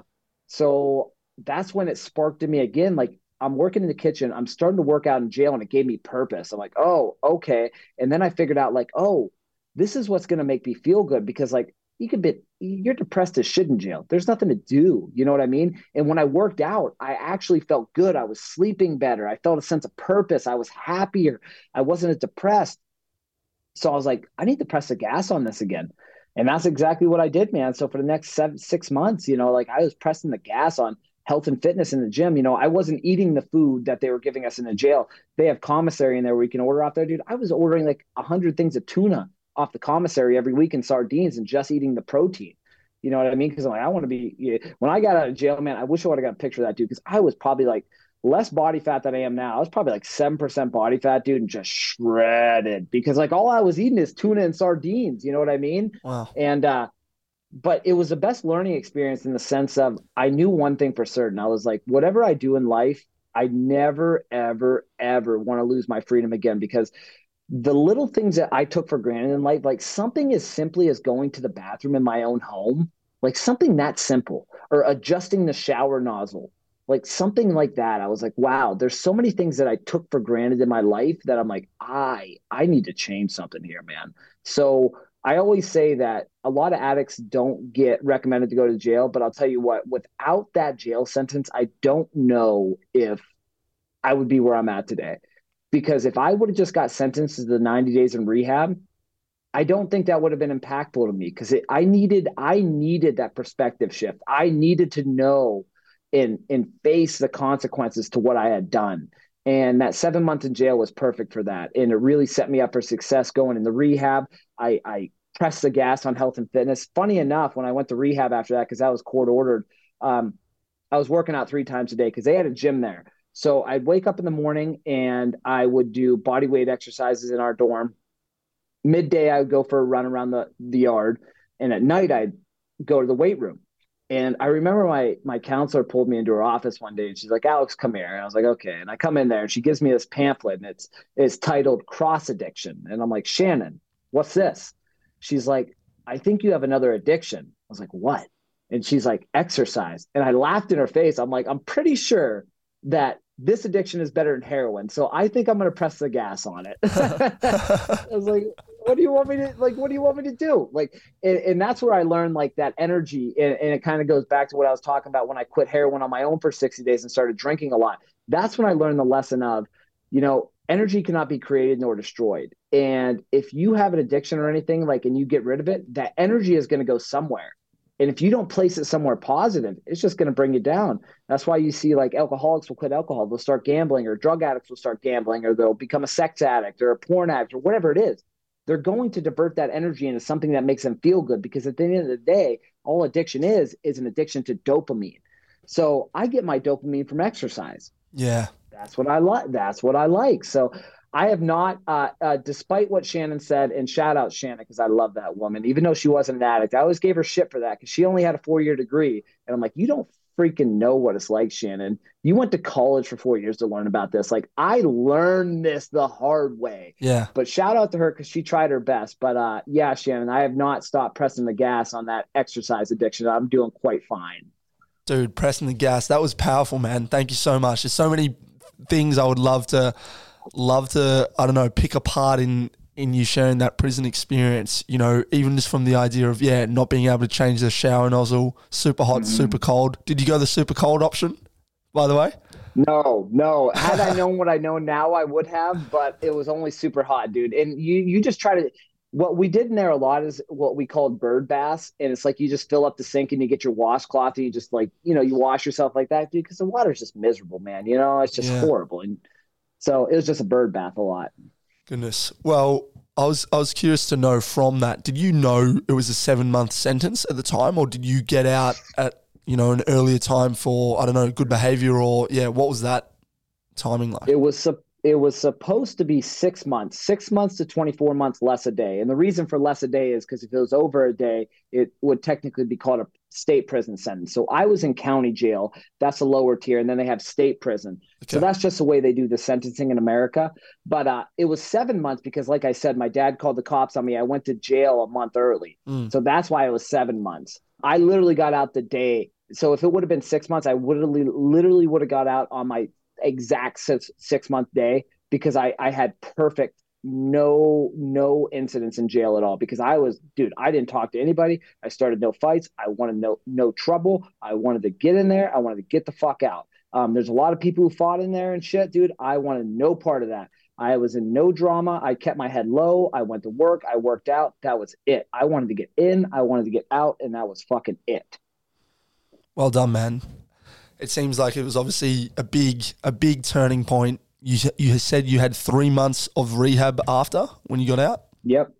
So that's when it sparked in me again. Like, I'm working in the kitchen. I'm starting to work out in jail, and it gave me purpose. I'm like, oh, okay. And then I figured out, like, oh, this is what's going to make me feel good, because, like, you're depressed as shit in jail. There's nothing to do. You know what I mean? And when I worked out, I actually felt good. I was sleeping better. I felt a sense of purpose. I was happier. I wasn't as depressed. So I was like, I need to press the gas on this again. And that's exactly what I did, man. So for the next 6 months, you know, like, I was pressing the gas on health and fitness in the gym. You know, I wasn't eating the food that they were giving us in the jail. They have commissary in there where you can order off there, dude. I was ordering like 100 things of tuna off the commissary every week in sardines and just eating the protein. You know what I mean? Because I'm like, I want to be – when I got out of jail, man, I wish I would have got a picture of that, dude, because I was probably like less body fat than I am now. I was probably like 7% body fat, dude, and just shredded, because, like, all I was eating is tuna and sardines. You know what I mean? Wow. And but it was the best learning experience in the sense of, I knew one thing for certain. I was like, whatever I do in life, I never, ever, ever want to lose my freedom again, because – the little things that I took for granted in life, like something as simply as going to the bathroom in my own home, like something that simple, or adjusting the shower nozzle, like something like that. I was like, wow, there's so many things that I took for granted in my life that I'm like, I need to change something here, man. So I always say that a lot of addicts don't get recommended to go to jail, but I'll tell you what, without that jail sentence, I don't know if I would be where I'm at today. Because if I would have just got sentenced to the 90 days in rehab, I don't think that would have been impactful to me, because I needed that perspective shift. I needed to know and face the consequences to what I had done. And that 7 months in jail was perfect for that. And it really set me up for success going into rehab. I pressed the gas on health and fitness. Funny enough, when I went to rehab after that, because that was court ordered, I was working out 3 times a day because they had a gym there. So I'd wake up in the morning and I would do body weight exercises in our dorm. Midday, I would go for a run around the yard. And at night, I'd go to the weight room. And I remember my counselor pulled me into her office one day and she's like, "Alex, come here." And I was like, "Okay." And I come in there and she gives me this pamphlet and it's titled Cross Addiction. And I'm like, "Shannon, what's this?" She's like, "I think you have another addiction." I was like, "What?" And she's like, "Exercise." And I laughed in her face. I'm like, "I'm pretty sure that this addiction is better than heroin. So I think I'm going to press the gas on it." I was like, what do you want me to do? Like, and that's where I learned like that energy. And it kind of goes back to what I was talking about when I quit heroin on my own for 60 days and started drinking a lot. That's when I learned the lesson of, energy cannot be created nor destroyed. And if you have an addiction or anything like, and you get rid of it, that energy is going to go somewhere. And if you don't place it somewhere positive, it's just going to bring you down. That's why you see like alcoholics will quit alcohol. They'll start gambling, or drug addicts will start gambling, or they'll become a sex addict or a porn addict or whatever it is. They're going to divert that energy into something that makes them feel good, because at the end of the day, all addiction is an addiction to dopamine. So I get my dopamine from exercise. Yeah. That's what I like. So I have not, despite what Shannon said, and shout out Shannon, because I love that woman, even though she wasn't an addict. I always gave her shit for that because she only had a 4-year degree. And I'm like, you don't freaking know what it's like, Shannon. You went to college for 4 years to learn about this. Like, I learned this the hard way. Yeah. But shout out to her because she tried her best. But yeah, Shannon, I have not stopped pressing the gas on that exercise addiction. I'm doing quite fine. Dude, pressing the gas. That was powerful, man. Thank you so much. There's so many things I would love to, I don't know, pick apart in you sharing that prison experience, even just from the idea of, not being able to change the shower nozzle, super hot, super cold. Did you go the super cold option, by the way? No. Had I known what I know now, I would have, but it was only super hot, dude. And you just try to... What we did in there a lot is what we called bird baths. And it's like, you just fill up the sink and you get your washcloth and you just like, you wash yourself like that, dude, because the water's just miserable, man. It's just horrible. And so it was just a bird bath a lot. Goodness. Well, I was curious to know from that, did you know it was a 7-month sentence at the time, or did you get out at, an earlier time for, I don't know, good behavior or what was that timing like? It was supposed to be 6 months to 24 months less a day. And the reason for less a day is because if it was over a day, it would technically be called a state prison sentence. So I was in county jail. That's a lower tier. And then they have state prison. Okay. So that's just the way they do the sentencing in America. But it was 7 months because, like I said, my dad called the cops on me. I went to jail a month early. So that's why it was 7 months. I literally got out the day. So if it would have been 6 months, I would literally would have got out on my exact 6 month day, because I had perfect no incidents in jail at all, because I didn't talk to anybody. I started no fights. I wanted no trouble. I wanted to get in there. I wanted to get the fuck out. There's a lot of people who fought in there and shit, dude. I wanted no part of that. I was in no drama. I kept my head low. I went to work. I worked out. That was it. I wanted to get in. I wanted to get out. And that was fucking it. Well done, man. It seems like it was obviously a big turning point. You said you had 3 months of rehab after when you got out? Yep.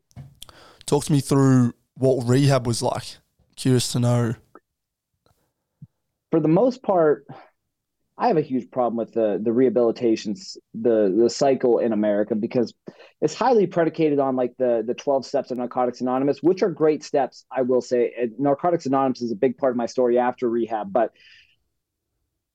Talk to me through what rehab was like. Curious to know. For the most part, I have a huge problem with the rehabilitations, the cycle in America, because it's highly predicated on like the 12 steps of Narcotics Anonymous, which are great steps, I will say. And Narcotics Anonymous is a big part of my story after rehab, but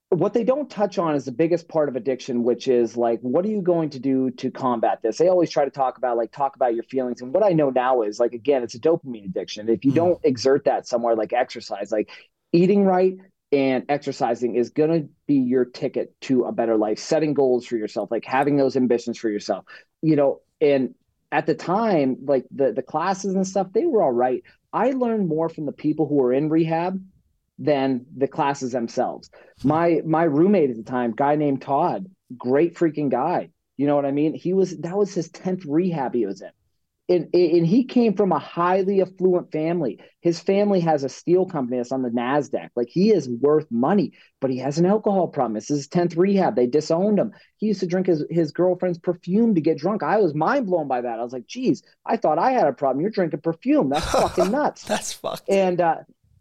what they don't touch on is the biggest part of addiction, which is like, what are you going to do to combat this? They always try to talk about your feelings. And what I know now is like, again, it's a dopamine addiction. If you don't exert that somewhere, like exercise, like eating right and exercising is going to be your ticket to a better life, setting goals for yourself, like having those ambitions for yourself, and at the time, like the classes and stuff, they were all right. I learned more from the people who were in rehab than the classes themselves. My roommate at the time, guy named Todd, great freaking guy. You know what I mean? That was his 10th rehab he was in. And he came from a highly affluent family. His family has a steel company that's on the NASDAQ. Like, he is worth money, but he has an alcohol problem. This is his 10th rehab. They disowned him. He used to drink his girlfriend's perfume to get drunk. I was mind blown by that. I was like, geez, I thought I had a problem. You're drinking perfume. That's fucking nuts. That's fucked. And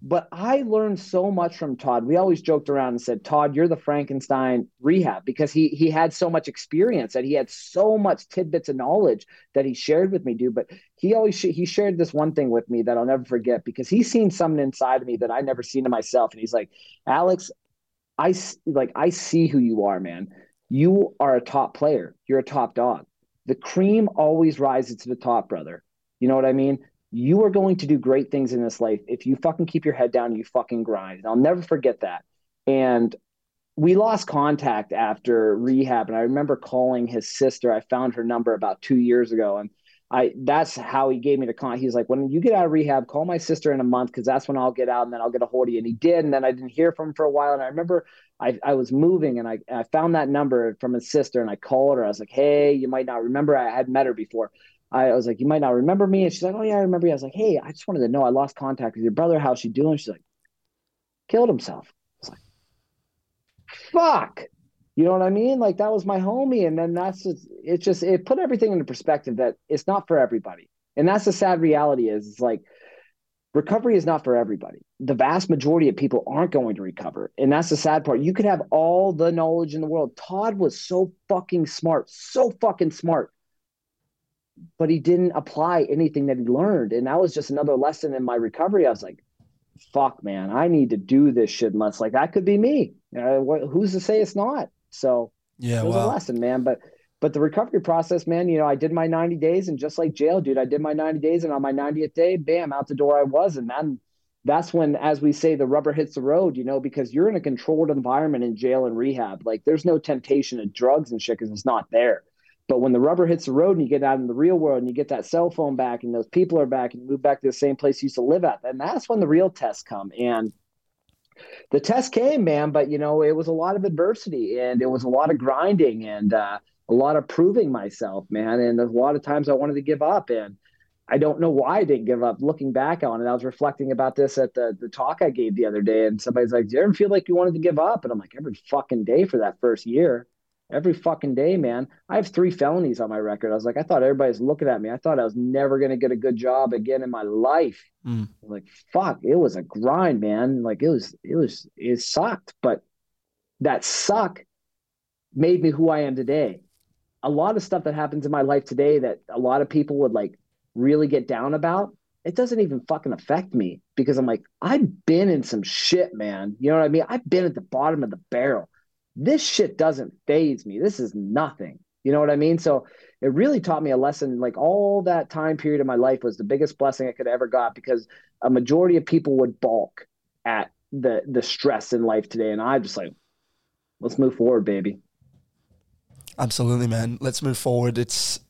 But I learned so much from Todd. We always joked around and said, Todd, you're the Frankenstein rehab, because he had so much experience and he had so much tidbits of knowledge that he shared with me, dude. But he always, he shared this one thing with me that I'll never forget, because he's seen something inside of me that I've never seen in myself. And he's like, Alex, I see who you are, man. You are a top player. You're a top dog. The cream always rises to the top, brother. You know what I mean? You are going to do great things in this life if you fucking keep your head down and you fucking grind. And I'll never forget that. And we lost contact after rehab. And I remember calling his sister. I found her number about 2 years ago. And that's how he gave me the contact. He's like, when you get out of rehab, call my sister in a month, because that's when I'll get out and then I'll get a hold of you. And he did. And then I didn't hear from him for a while. And I remember I was moving and I found that number from his sister and I called her. I was like, hey, you might not remember. I had met her before. I was like, you might not remember me. And she's like, oh, yeah, I remember you. I was like, hey, I just wanted to know I lost contact with your brother. How's she doing? She's like, killed himself. I was like, fuck. You know what I mean? Like, that was my homie. And then it put everything into perspective that it's not for everybody. And that's the sad reality is, it's like, recovery is not for everybody. The vast majority of people aren't going to recover. And that's the sad part. You could have all the knowledge in the world. Todd was so fucking smart. But he didn't apply anything that he learned. And that was just another lesson in my recovery. I was like, fuck, man, I need to do this shit months. Like, that could be me. Who's to say it's not? So yeah, it was a lesson, man. But the recovery process, man, I did my 90 days, and just like jail, dude, I did my 90 days. And on my 90th day, bam, out the door I was. And then that's when, as we say, the rubber hits the road, because you're in a controlled environment in jail and rehab. Like, there's no temptation of drugs and shit because it's not there. But when the rubber hits the road and you get out in the real world and you get that cell phone back and those people are back and you move back to the same place you used to live at, and that's when the real tests come. And the test came, man, but, it was a lot of adversity and it was a lot of grinding and a lot of proving myself, man. And a lot of times I wanted to give up, and I don't know why I didn't give up. Looking back on it, I was reflecting about this at the talk I gave the other day, and somebody's like, do you ever feel like you wanted to give up? And I'm like, every fucking day for that first year. Every fucking day, man. I have 3 felonies on my record. I was like, I thought everybody's looking at me. I thought I was never going to get a good job again in my life. I was like, fuck, it was a grind, man. Like, it sucked, but that suck made me who I am today. A lot of stuff that happens in my life today that a lot of people would like really get down about, it doesn't even fucking affect me, because I'm like, I've been in some shit, man. You know what I mean? I've been at the bottom of the barrel. This shit doesn't faze me. This is nothing. You know what I mean? So it really taught me a lesson. Like, all that time period of my life was the biggest blessing I could ever got, because a majority of people would balk at the stress in life today. And I'm just like, let's move forward, baby. Absolutely, man. Let's move forward. It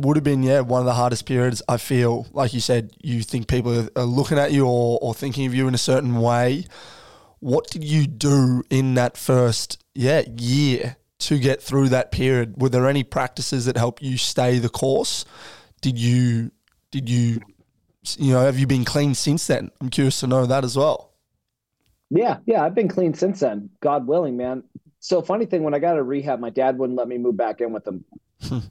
would have been, one of the hardest periods. I feel, like you said, you think people are looking at you or thinking of you in a certain way. What did you do in that first year to get through that period? Were there any practices that helped you stay the course? Did you have you been clean since then? I'm curious to know that as well. Yeah, I've been clean since then, God willing, man. So, funny thing, when I got out of rehab, my dad wouldn't let me move back in with him.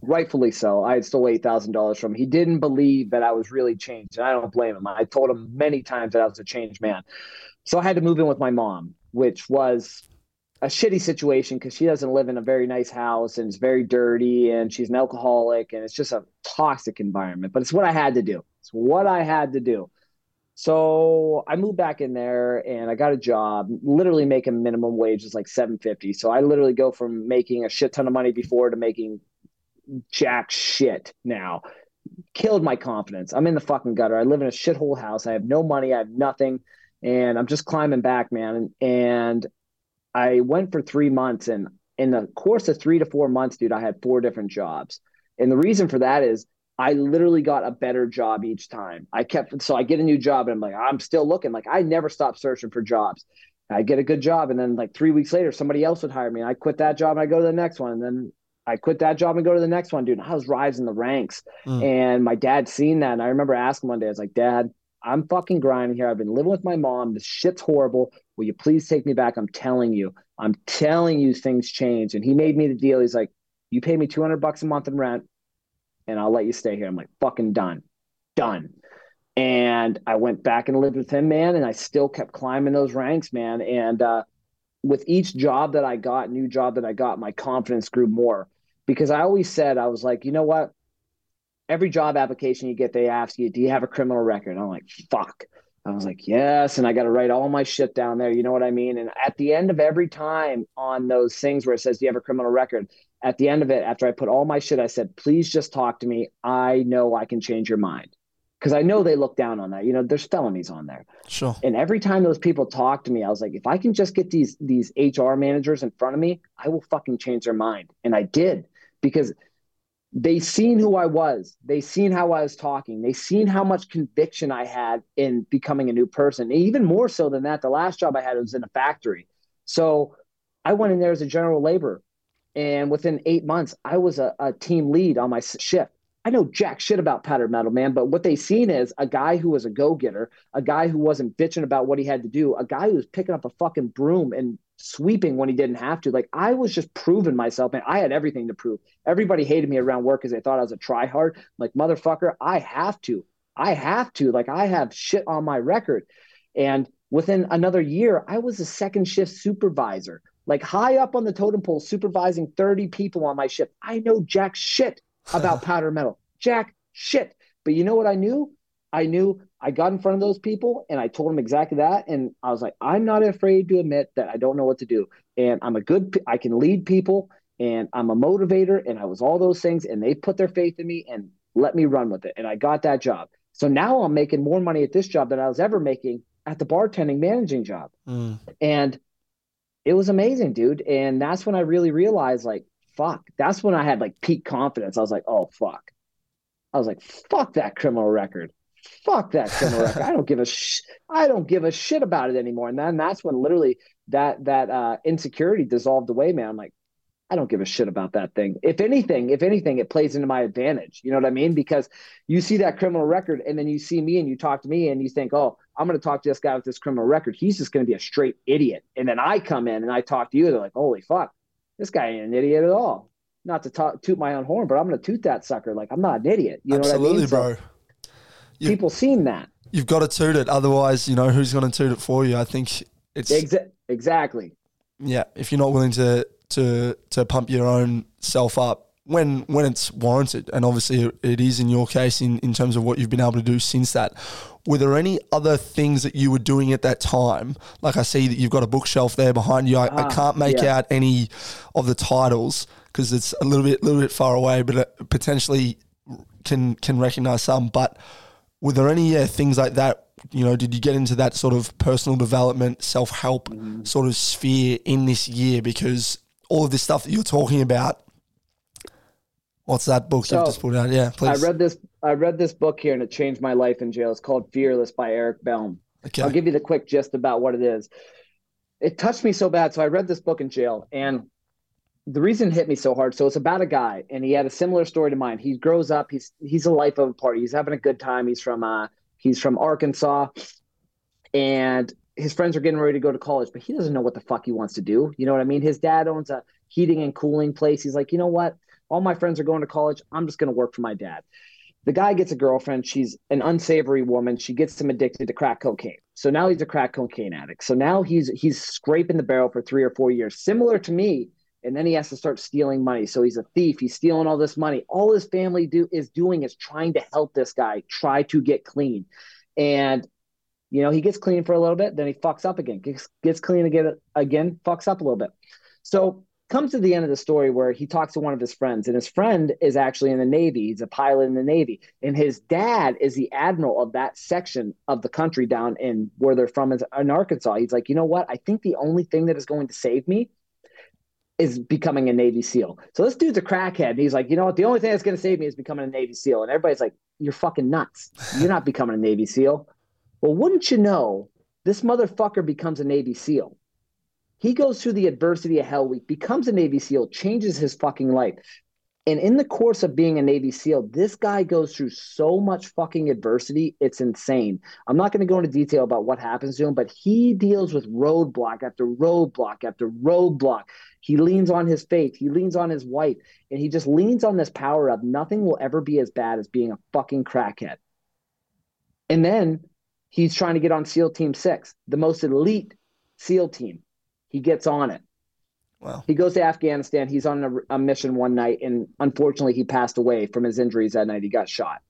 Rightfully so. I had stole $8,000 from him. He didn't believe that I was really changed, and I don't blame him. I told him many times that I was a changed man. So I had to move in with my mom, which was a shitty situation because she doesn't live in a very nice house, and it's very dirty, and she's an alcoholic, and it's just a toxic environment. But it's what I had to do. So I moved back in there and I got a job, literally making minimum wage is like $7.50. So I literally go from making a shit ton of money before to making jack shit now. Killed my confidence. I'm in the fucking gutter. I live in a shithole house. I have no money. I have nothing. And I'm just climbing back, man. And I went for 3 months. And in the course of 3 to 4 months, dude, I had 4 different jobs. And the reason for that is I literally got a better job each time. So I get a new job and I'm like, I'm still looking. Like, I never stopped searching for jobs. I get a good job. And then like 3 weeks later, somebody else would hire me. And I quit that job and I go to the next one. And then I quit that job and go to the next one, dude. And I was rising the ranks. And my dad seen that. And I remember asking one day, I was like, Dad, I'm fucking grinding here. I've been living with my mom. This shit's horrible. Will you please take me back? I'm telling you things change. And he made me the deal. He's like, you pay me $200 a month in rent and I'll let you stay here. I'm like, fucking done. And I went back and lived with him, man. And I still kept climbing those ranks, man. And with each job that I got, new job that I got, my confidence grew more, because I always said, I was like, you know what? Every job application you get, they ask you, do you have a criminal record? And I'm like, fuck. I was like, yes. And I got to write all my shit down there. You know what I mean? And at the end of every time on those things where it says, do you have a criminal record? At the end of it, after I put all my shit, I said, please just talk to me. I know I can change your mind. Because I know they look down on that. You know, there's felonies on there. Sure. And every time those people talk to me, I was like, if I can just get these HR managers in front of me, I will fucking change their mind. And I did, because they seen who I was. They seen how I was talking. They seen how much conviction I had in becoming a new person. And even more so than that, the last job I had was in a factory. So I went in there as a general laborer. And within 8 months, I was a team lead on my shift. I know jack shit about pattern metal, man, but what they seen is a guy who was a go-getter, a guy who wasn't bitching about what he had to do, a guy who was picking up a fucking broom and sweeping when he didn't have to. Like, I was just proving myself, and I had everything to prove. Everybody hated me around work because they thought I was a tryhard. I'm like, motherfucker, I have to. Like, I have shit on my record. And within another year, I was a second shift supervisor, like high up on the totem pole, supervising 30 people on my shift. I know jack shit about powder metal, jack shit. But you know what I knew? I knew I got in front of those people and I told them exactly that. And I was like, I'm not afraid to admit that I don't know what to do. And I can lead people, and I'm a motivator, and I was all those things. And they put their faith in me and let me run with it. And I got that job. So now I'm making more money at this job than I was ever making at the bartending managing job. Mm. And it was amazing, dude. And that's when I really realized, like, fuck, that's when I had like peak confidence. I was like, oh, fuck. I was like, fuck that criminal record. Fuck that criminal record. I don't give a shit about it anymore. And then that's when literally that insecurity dissolved away, man. I'm like, I don't give a shit about that thing. If anything, it plays into my advantage. You know what I mean? Because you see that criminal record, and then you see me and you talk to me and you think, oh, I'm going to talk to this guy with this criminal record. He's just going to be a straight idiot. And then I come in and I talk to you. They're like, holy fuck. This guy ain't an idiot at all. Not to toot my own horn, but I'm going to toot that sucker. Like, I'm not an idiot. You know what I mean? Bro. People seen that. You've got to toot it. Otherwise, you know, who's going to toot it for you? I think it's... Exactly. Yeah. If you're not willing to pump your own self up when it's warranted. And obviously it is in your case in terms of what you've been able to do since that. Were there any other things that you were doing at that time? Like, I see that you've got a bookshelf there behind you. I can't make out any of the titles because it's a little bit far away, but it potentially can recognize some. But were there any things like that? You know, did you get into that sort of personal development, self-help sort of sphere in this year? Because all of this stuff that you're talking about, what's that book you've just pulled out? Yeah, please. I read this book here, and it changed my life in jail. It's called Fearless by Eric Belm. Okay. I'll give you the quick gist about what it is. It touched me so bad. So I read this book in jail, and the reason it hit me so hard. So it's about a guy, and he had a similar story to mine. He grows up. He's a life of a party. He's having a good time. He's from Arkansas, and his friends are getting ready to go to college, but he doesn't know what the fuck he wants to do. You know what I mean? His dad owns a heating and cooling place. He's like, you know what? All my friends are going to college. I'm just going to work for my dad. The guy gets a girlfriend. She's an unsavory woman. She gets him addicted to crack cocaine. So now he's a crack cocaine addict. So now he's scraping the barrel for 3 or 4 years, similar to me. And then he has to start stealing money. So he's a thief. He's stealing all this money. All his family is trying to help this guy try to get clean. And, you know, he gets clean for a little bit. Then he fucks up again, gets clean again, fucks up a little bit. So comes to the end of the story where he talks to one of his friends, and his friend is actually in the Navy. He's a pilot in the Navy, and his dad is the admiral of that section of the country down in where they're from in Arkansas. He's like, you know what? I think the only thing that is going to save me is becoming a Navy SEAL. So this dude's a crackhead, and he's like, you know what? The only thing that's going to save me is becoming a Navy SEAL. And everybody's like, you're fucking nuts. You're not becoming a Navy SEAL. Well, wouldn't you know, this motherfucker becomes a Navy SEAL. He goes through the adversity of Hell Week, becomes a Navy SEAL, changes his fucking life. And in the course of being a Navy SEAL, this guy goes through so much fucking adversity. It's insane. I'm not going to go into detail about what happens to him, but he deals with roadblock after roadblock after roadblock. He leans on his faith. He leans on his wife. And he just leans on this power of nothing will ever be as bad as being a fucking crackhead. And then he's trying to get on SEAL Team 6, the most elite SEAL team. He gets on it. Wow. He goes to Afghanistan. He's on a mission one night, and unfortunately he passed away from his injuries that night. He got shot.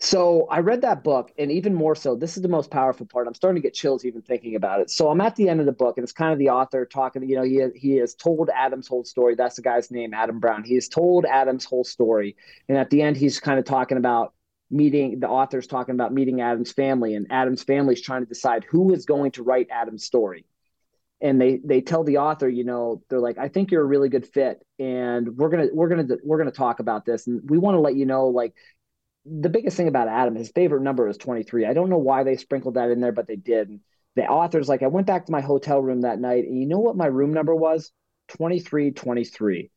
So I read that book, and even more so, this is the most powerful part. I'm starting to get chills even thinking about it. So I'm at the end of the book, and it's kind of the author talking, you know, he has told Adam's whole story. That's the guy's name, Adam Brown. He has told Adam's whole story. And at the end, he's kind of talking about meeting, the author's talking about meeting Adam's family, and Adam's family's trying to decide who is going to write Adam's story. And they tell the author, you know, they're like, I think you're a really good fit, and we're going to talk about this. And we want to let you know, like, the biggest thing about Adam, his favorite number is 23. I don't know why they sprinkled that in there, but they did. And the author's like, I went back to my hotel room that night, and you know what my room number was? 2323.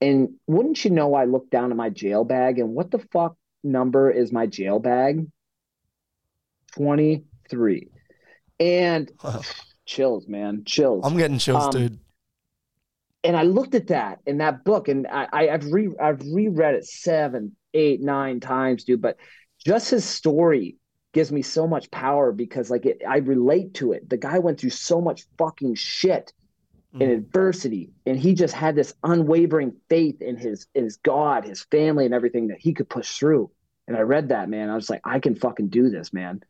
And wouldn't you know, I looked down at my jail bag, and what the fuck number is my jail bag? 23. And wow. Chills, man, chills. I'm getting chills, dude. And I looked at that in that book, and I've reread it 7, 8, 9 times, dude. But just his story gives me so much power because, like, I relate to it. The guy went through so much fucking shit and adversity, and he just had this unwavering faith in his God, his family, and everything that he could push through. And I read that, man. I was like, I can fucking do this, man.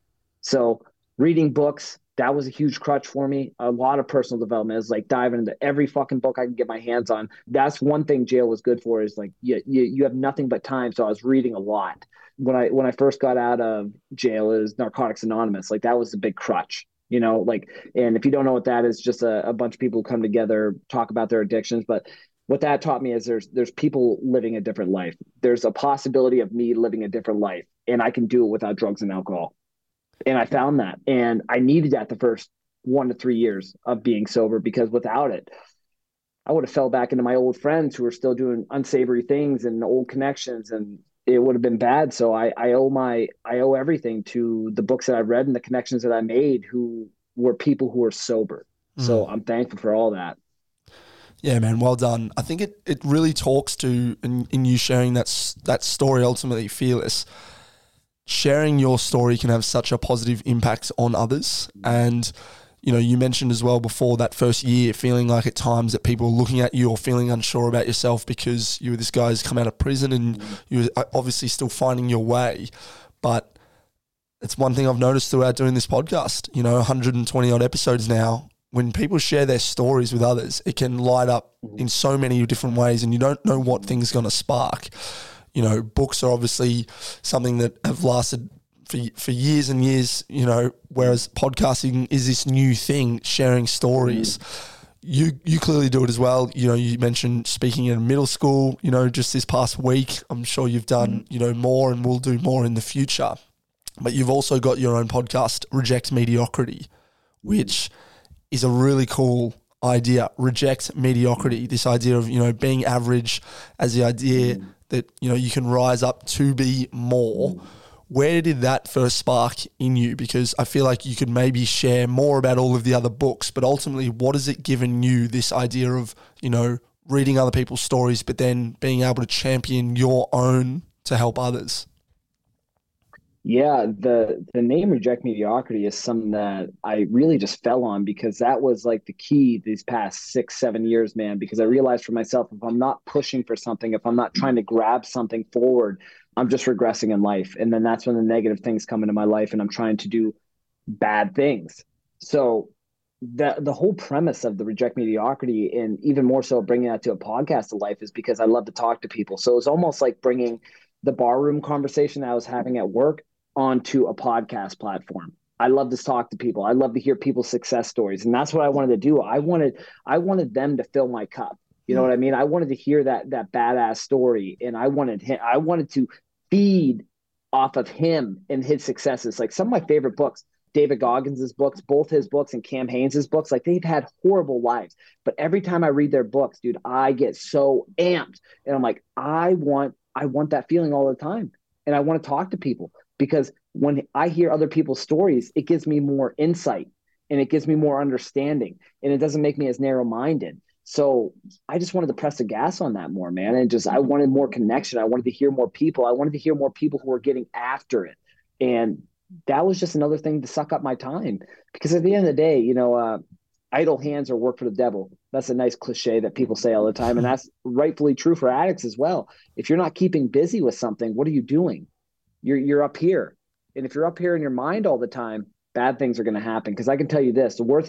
So reading books, that was a huge crutch for me. A lot of personal development is like diving into every fucking book I can get my hands on. That's one thing jail was good for, is like you have nothing but time. So I was reading a lot. When I first got out of jail, is Narcotics Anonymous. Like, that was the big crutch, you know, like, and if you don't know what that is, just a bunch of people who come together, talk about their addictions. But what that taught me is there's people living a different life. There's a possibility of me living a different life, and I can do it without drugs and alcohol. And I found that, and I needed that the first 1 to 3 years of being sober, because without it, I would have fell back into my old friends who were still doing unsavory things and old connections, and it would have been bad. So I owe everything to the books that I read and the connections that I made, who were people who were sober. Mm. So I'm thankful for all that. Yeah, man. Well done. I think it really talks to, in you sharing that story, ultimately, Fearless. Sharing your story can have such a positive impact on others. And, you know, you mentioned as well before that first year feeling like at times that people are looking at you or feeling unsure about yourself because you were this guy who's come out of prison and you're obviously still finding your way. But it's one thing I've noticed throughout doing this podcast, you know, 120 odd episodes now, when people share their stories with others, it can light up in so many different ways, and you don't know what thing's going to spark. You know, books are obviously something that have lasted for years and years, you know, whereas podcasting is this new thing, sharing stories. You clearly do it as well. You know, you mentioned speaking in middle school, you know, just this past week. I'm sure you've done, you know, more, and will do more in the future. But you've also got your own podcast, Reject Mediocrity, which is a really cool idea. Reject mediocrity, this idea of, you know, being average as the idea that, you know, you can rise up to be more. Where did that first spark in you? Because I feel like you could maybe share more about all of the other books, but ultimately, what has it given you, this idea of, you know, reading other people's stories, but then being able to champion your own to help others? Yeah, the name Reject Mediocrity is something that I really just fell on, because that was like the key these past 6-7 years, man, because I realized for myself, if I'm not pushing for something, if I'm not trying to grab something forward, I'm just regressing in life. And then that's when the negative things come into my life and I'm trying to do bad things. So the whole premise of the Reject Mediocrity, and even more so bringing that to a podcast of life, is because I love to talk to people. So it's almost like bringing the barroom conversation that I was having at work onto a podcast platform. I love to talk to people. I love to hear people's success stories. And that's what I wanted to do. I wanted them to fill my cup. You know what I mean? I wanted to hear that badass story. And I wanted to feed off of him and his successes. Like, some of my favorite books, David Goggins' books, both his books, and Cam Haynes' books, like, they've had horrible lives. But every time I read their books, dude, I get so amped. And I'm like, I want that feeling all the time. And I want to talk to people. Because when I hear other people's stories, it gives me more insight, and it gives me more understanding, and it doesn't make me as narrow-minded. So I just wanted to press the gas on that more, man. And I wanted more connection. I wanted to hear more people. I wanted to hear more people who were getting after it. And that was just another thing to suck up my time, because at the end of the day, you know, idle hands are work for the devil. That's a nice cliche that people say all the time. And that's rightfully true for addicts as well. If you're not keeping busy with something, what are you doing? You're up here. And if you're up here in your mind all the time, bad things are going to happen. Because I can tell you this, the worst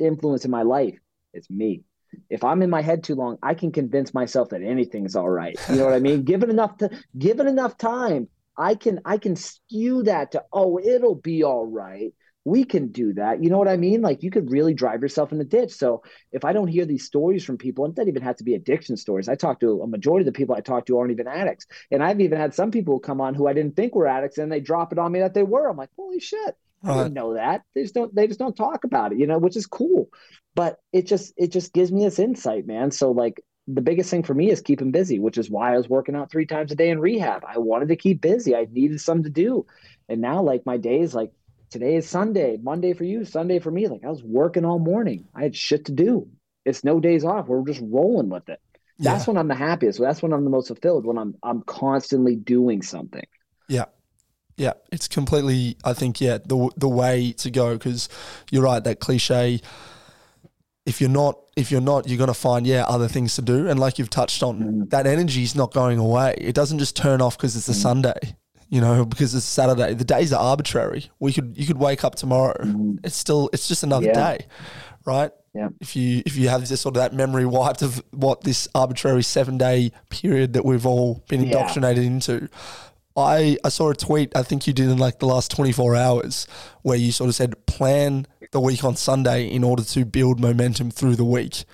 influence in my life is me. If I'm in my head too long, I can convince myself that anything's all right. You know what I mean? Give it enough time. I can skew that to, oh, it'll be all right. We can do that. You know what I mean? Like, you could really drive yourself in the ditch. So if I don't hear these stories from people, and it doesn't even have to be addiction stories. I talk to a majority of the people I talk to aren't even addicts. And I've even had some people come on who I didn't think were addicts, and they drop it on me that they were. I'm like, holy shit. I didn't know that. They just don't talk about it, you know, which is cool. But it just gives me this insight, man. So like, the biggest thing for me is keeping busy, which is why I was working out 3 times a day in rehab. I wanted to keep busy. I needed something to do. And now, like, my days, like, today is Sunday, Monday for you, Sunday for me. Like, I was working all morning. I had shit to do. It's no days off. We're just rolling with it. That's when I'm the happiest. That's when I'm the most fulfilled, when I'm constantly doing something. Yeah. Yeah. It's completely, I think, the way to go, because you're right, that cliche, if you're not, you're going to find, other things to do. And like you've touched on, that energy is not going away. It doesn't just turn off because it's a Sunday, you know, because it's Saturday. The days are arbitrary. You could wake up tomorrow. It's just another day, right? Yeah. If you have this sort of that memory wiped of what this arbitrary 7-day period that we've all been indoctrinated into. I saw a tweet, I think you did in like the last 24 hours, where you sort of said, plan the week on Sunday in order to build momentum through the week.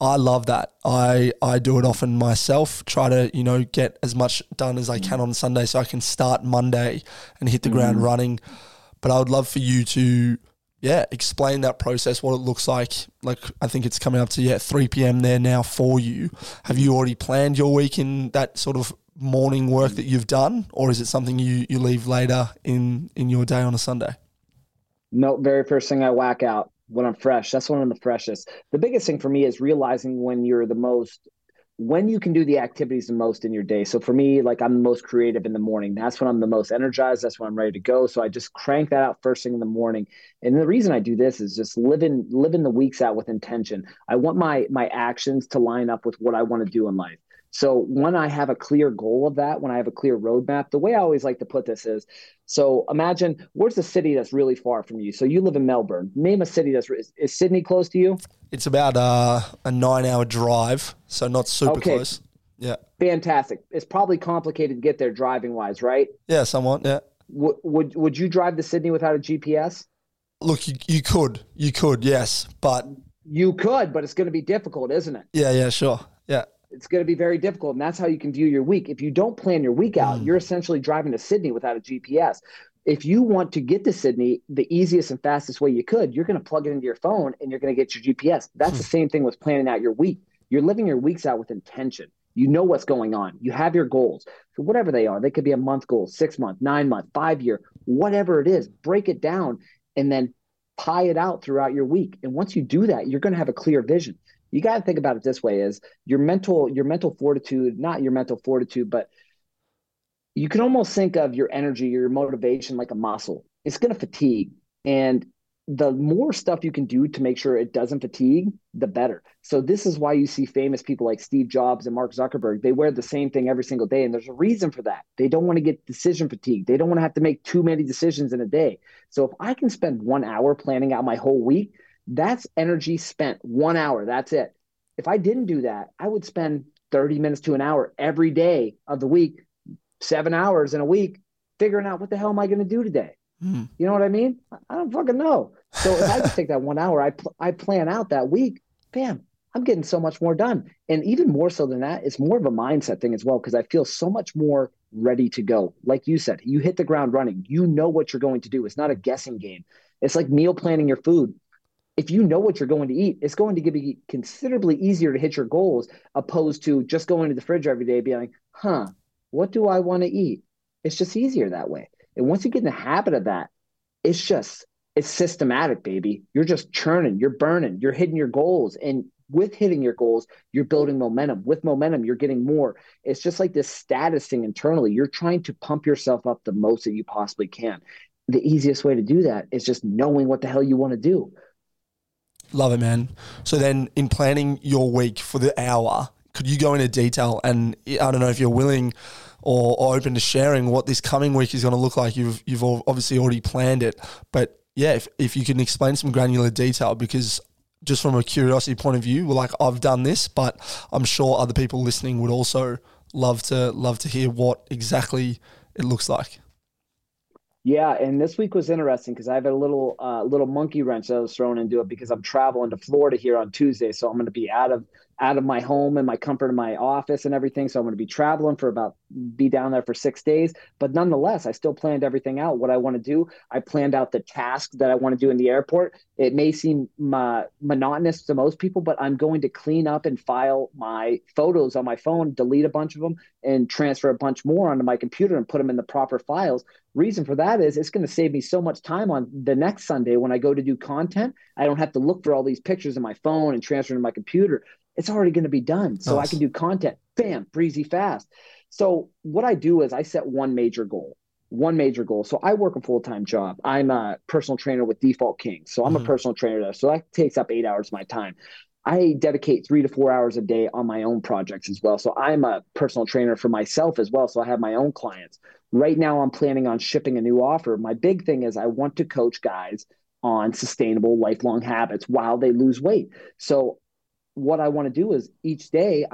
I love that. I do it often myself, try to, you know, get as much done as I can on Sunday so I can start Monday and hit the ground running. But I would love for you to, explain that process, what it looks like. Like, I think it's coming up to 3 p.m. there now for you. Have you already planned your week in that sort of morning work that you've done, or is it something you leave later in your day on a Sunday? No, very first thing I whack out when I'm fresh. That's when I'm the freshest. The biggest thing for me is realizing when you can do the activities the most in your day. So for me, like, I'm the most creative in the morning. That's when I'm the most energized. That's when I'm ready to go. So I just crank that out first thing in the morning. And the reason I do this is just living the weeks out with intention. I want my actions to line up with what I want to do in life. So when I have a clear goal of that, when I have a clear roadmap, the way I always like to put this is, so imagine, where's the city that's really far from you? So you live in Melbourne. Name a city is Sydney close to you? It's about a 9-hour drive, so not super close. Yeah. Fantastic. It's probably complicated to get there driving wise, right? Yeah, somewhat, yeah. Would you drive to Sydney without a GPS? Look, you could, yes, but... You could, but it's going to be difficult, isn't it? Yeah, sure, yeah. It's going to be very difficult, and that's how you can view your week. If you don't plan your week out, you're essentially driving to Sydney without a GPS. If you want to get to Sydney the easiest and fastest way you could, you're going to plug it into your phone and you're going to get your GPS. That's the same thing with planning out your week. You're living your weeks out with intention. You know what's going on. You have your goals. So whatever they are, they could be a month goal, 6 month, 9 month, 5 year, whatever it is, break it down and then pie it out throughout your week. And once you do that, you're going to have a clear vision. You got to think about it this way, is your mental fortitude, but you can almost think of your energy, your motivation like a muscle. It's going to fatigue. And the more stuff you can do to make sure it doesn't fatigue, the better. So this is why you see famous people like Steve Jobs and Mark Zuckerberg. They wear the same thing every single day. And there's a reason for that. They don't want to get decision fatigue. They don't want to have to make too many decisions in a day. So if I can spend 1 hour planning out my whole week, that's energy spent. 1 hour, that's it. If I didn't do that, I would spend 30 minutes to an hour every day of the week, 7 hours in a week, figuring out what the hell am I going to do today? You know what I mean? I don't fucking know. So if I just take that 1 hour, I plan out that week, bam, I'm getting so much more done. And even more so than that, it's more of a mindset thing as well, because I feel so much more ready to go. Like you said, you hit the ground running. You know what you're going to do. It's not a guessing game. It's like meal planning your food. If you know what you're going to eat, it's going to be considerably easier to hit your goals, opposed to just going to the fridge every day being like, what do I want to eat? It's just easier that way. And once you get in the habit of that, it's systematic, baby. You're just churning, you're burning, you're hitting your goals, and with hitting your goals, you're building momentum. With momentum, you're getting more. It's just like this status thing internally. You're trying to pump yourself up the most that you possibly can. The easiest way to do that is just knowing what the hell you want to do. Love it, man. So then in planning your week for the hour, could you go into detail? And I don't know if you're willing or open to sharing what this coming week is going to look like. You've obviously already planned it, but yeah, if you can explain some granular detail, because just from a curiosity point of view, we're like, I've done this, but I'm sure other people listening would also love to hear what exactly it looks like. Yeah, and this week was interesting because I have a little monkey wrench that I was thrown into it because I'm traveling to Florida here on Tuesday, so I'm going to be out of my home and my comfort of my office and everything. So I'm going to be traveling be down there for 6 days. But nonetheless, I still planned everything out, what I want to do. I planned out the task that I want to do in the airport. It may seem monotonous to most people, but I'm going to clean up and file my photos on my phone, delete a bunch of them, and transfer a bunch more onto my computer and put them in the proper files. Reason for that is it's going to save me so much time on the next Sunday when I go to do content. I don't have to look for all these pictures in my phone and transfer to my computer. It's already going to be done. So nice. I can do content, bam, breezy fast. So what I do is I set one major goal. So I work a full-time job. I'm a personal trainer with Default Kings. So I'm a personal trainer there. So that takes up 8 hours of my time. I dedicate 3 to 4 hours a day on my own projects as well. So I'm a personal trainer for myself as well. So I have my own clients. Right now I'm planning on shipping a new offer. My big thing is I want to coach guys on sustainable lifelong habits while they lose weight. So what I want to do is each day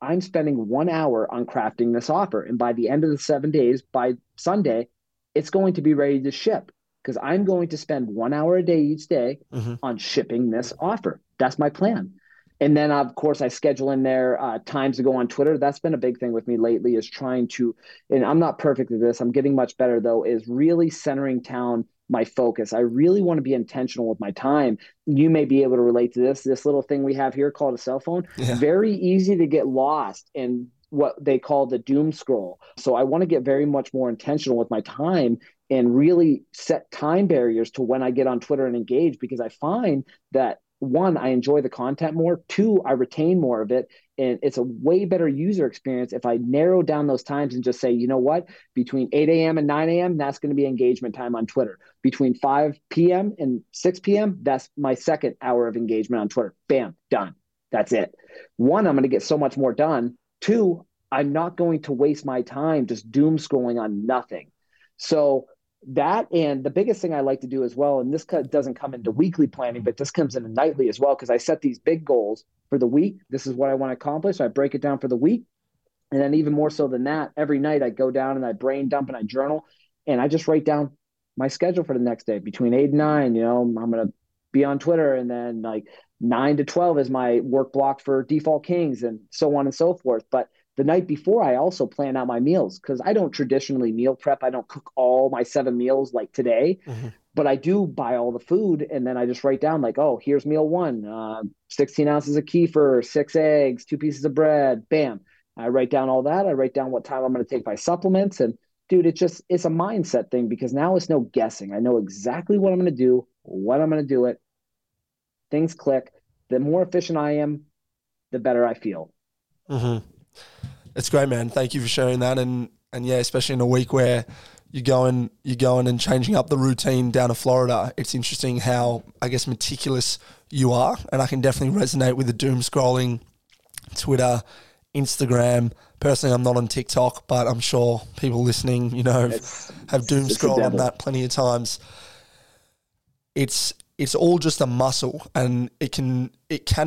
I'm spending 1 hour on crafting this offer. And by the end of the 7 days, by Sunday, it's going to be ready to ship because I'm going to spend 1 hour a day each day on shipping this offer. That's my plan. And then of course I schedule in there times to go on Twitter. That's been a big thing with me lately is trying to, and I'm not perfect at this. I'm getting much better though, is really centering down my focus. I really want to be intentional with my time. You may be able to relate to this little thing we have here called a cell phone. Yeah. Very easy to get lost in what they call the doom scroll. So I want to get very much more intentional with my time and really set time barriers to when I get on Twitter and engage, because I find that one, I enjoy the content more. Two, I retain more of it. And it's a way better user experience if I narrow down those times and just say, you know what, between 8 a.m. and 9 a.m., that's going to be engagement time on Twitter. Between 5 p.m. and 6 p.m., that's my second hour of engagement on Twitter. Bam, done. That's it. One, I'm going to get so much more done. Two, I'm not going to waste my time just doom scrolling on nothing. So that, and the biggest thing I like to do as well, and this doesn't come into weekly planning, but this comes into nightly as well, because I set these big goals for the week. This is what I want to accomplish. So I break it down for the week. And then even more so than that, every night I go down and I brain dump and I journal, and I just write down my schedule for the next day between 8 and 9. You know, I'm going to be on Twitter, and then 9 to 12 is my work block for Default Kings, and so on and so forth. But the night before, I also plan out my meals because I don't traditionally meal prep. I don't cook all my 7 meals like today, but I do buy all the food. And then I just write down here's meal one, 16 ounces of kefir, 6 eggs, 2 pieces of bread, bam. I write down all that. I write down what time I'm going to take my supplements. And dude, it's a mindset thing because now it's no guessing. I know exactly what I'm going to do, when I'm going to do it. Things click. The more efficient I am, the better I feel. Mm-hmm. It's great, man. Thank you for sharing that. And yeah, especially in a week where you're going and changing up the routine down to Florida, it's interesting how, I guess, meticulous you are. And I can definitely resonate with the doom scrolling, Twitter, Instagram. Personally, I'm not on TikTok, but I'm sure people listening, have doom scrolled on that plenty of times. It's all just a muscle, and it can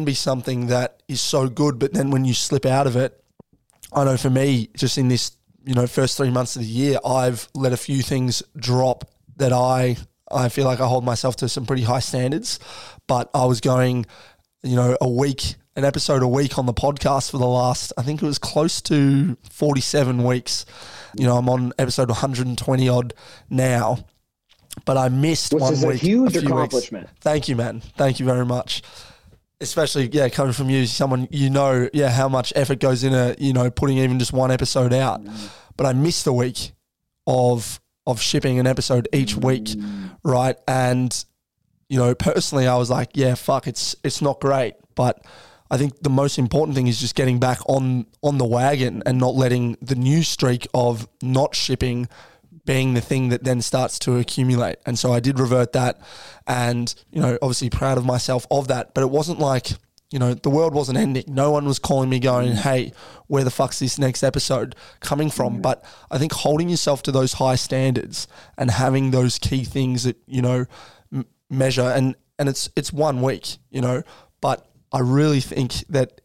be something that is so good, but then when you slip out of it, I know for me, just in this, first 3 months of the year, I've let a few things drop that I feel like I hold myself to some pretty high standards, but I was going, an episode a week on the podcast for the last, I think it was close to 47 weeks. I'm on episode 120 odd now. But I missed one week. Which is a huge accomplishment. Weeks. Thank you, man. Thank you very much. Especially, coming from you, someone, how much effort goes into, putting even just one episode out. But I missed a week of shipping an episode each week, right? And, personally, I was like, it's not great. But I think the most important thing is just getting back on the wagon and not letting the news streak of not shipping being the thing that then starts to accumulate. And so I did revert that, and, you know, obviously proud of myself of that, but it wasn't like, you know, the world wasn't ending. No one was calling me going, hey, where the fuck's this next episode coming from? But I think holding yourself to those high standards and having those key things that, you know, measure, and it's 1 week, you know, but I really think that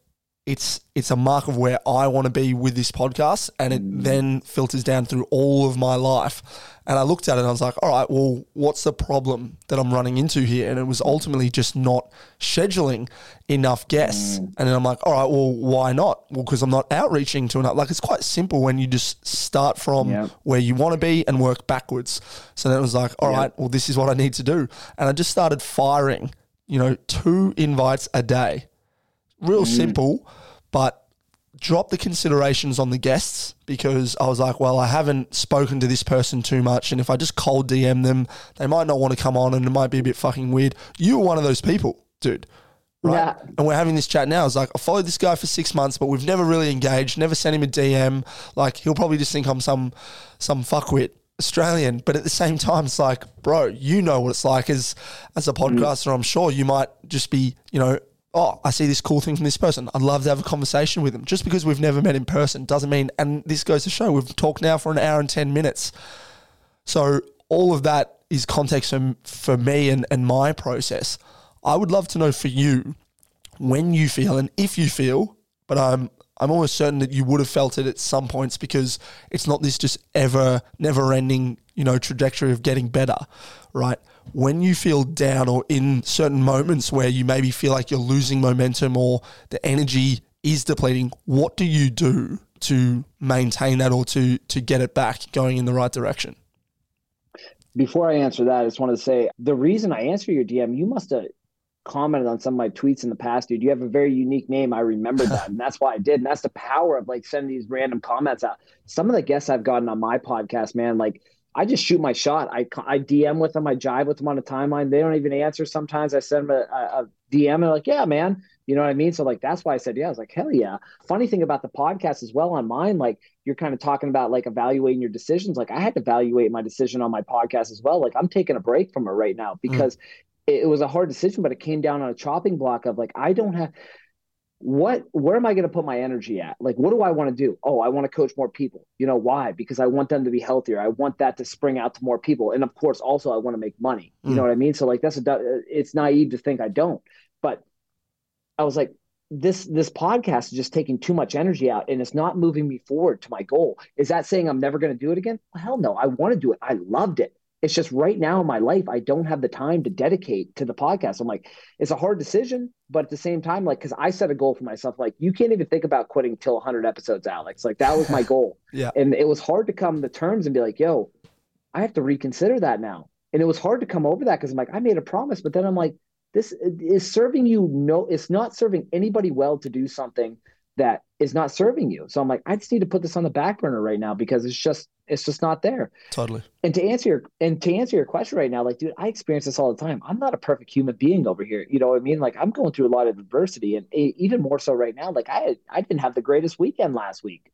it's a mark of where I want to be with this podcast, and it then filters down through all of my life. And I looked at it and I was like, all right, well, what's the problem that I'm running into here? And it was ultimately just not scheduling enough guests. And then I'm like, all right, well, why not? Well, because I'm not outreaching to enough. Like, it's quite simple when you just start from where you want to be and work backwards. So then it was like, all right, well, this is what I need to do. And I just started firing, you know, 2 invites a day. Real simple, but drop the considerations on the guests, because I was like, well, I haven't spoken to this person too much, and if I just cold DM them, they might not want to come on and it might be a bit fucking weird. You were one of those people, dude, right? Yeah. And we're having this chat now. It's like, I followed this guy for 6 months, but we've never really engaged, never sent him a DM. Like, he'll probably just think I'm some fuckwit Australian. But at the same time, it's like, bro, you know what it's like as a podcaster. I'm sure you might just be, you know, oh, I see this cool thing from this person, I'd love to have a conversation with them. Just because we've never met in person doesn't mean, and this goes to show, we've talked now for an hour and 10 minutes. So all of that is context for me and my process. I would love to know for you, when you feel and if you feel, but I'm almost certain that you would have felt it at some points, because it's not this just never ending, you know, trajectory of getting better, right? When you feel down or in certain moments where you maybe feel like you're losing momentum or the energy is depleting, what do you do to maintain that or to get it back going in the right direction? Before I answer that, I just wanted to say, the reason I answer your DM, you must have commented on some of my tweets in the past, dude. You have a very unique name. I remembered that, and that's why I did. And that's the power of, like, sending these random comments out. Some of the guests I've gotten on my podcast, man, like, I just shoot my shot. I DM with them. I jive with them on a timeline. They don't even answer. Sometimes I send them a DM and they're like, yeah, man. You know what I mean? So, like, that's why I said, yeah, I was like, hell yeah. Funny thing about the podcast as well on mine, like, you're kind of talking about, like, evaluating your decisions. Like, I had to evaluate my decision on my podcast as well. Like, I'm taking a break from it right now because it was a hard decision, but it came down on a chopping block of, like, I don't have – where am I going to put my energy at? Like, what do I want to do? Oh, I want to coach more people. You know why? Because I want them to be healthier. I want that to spring out to more people. And of course, also I want to make money. You know what I mean? So, like, it's naive to think I don't, but I was like, this podcast is just taking too much energy out and it's not moving me forward to my goal. Is that saying I'm never going to do it again? Well, hell no. I want to do it. I loved it. It's just right now in my life, I don't have the time to dedicate to the podcast. I'm like, it's a hard decision, but at the same time, like, because I set a goal for myself, like, you can't even think about quitting till 100 episodes, Alex. Like, that was my goal. And it was hard to come to terms and be like, yo, I have to reconsider that now. And it was hard to come over that because I'm like, I made a promise, but then I'm like, this is serving you. No, it's not serving anybody well to do something that is not serving you. So I'm like, I just need to put this on the back burner right now because it's just not there. Totally. And to answer your question right now, like, dude, I experience this all the time. I'm not a perfect human being over here. You know what I mean? Like, I'm going through a lot of adversity, and even more so right now. Like, I didn't have the greatest weekend last week,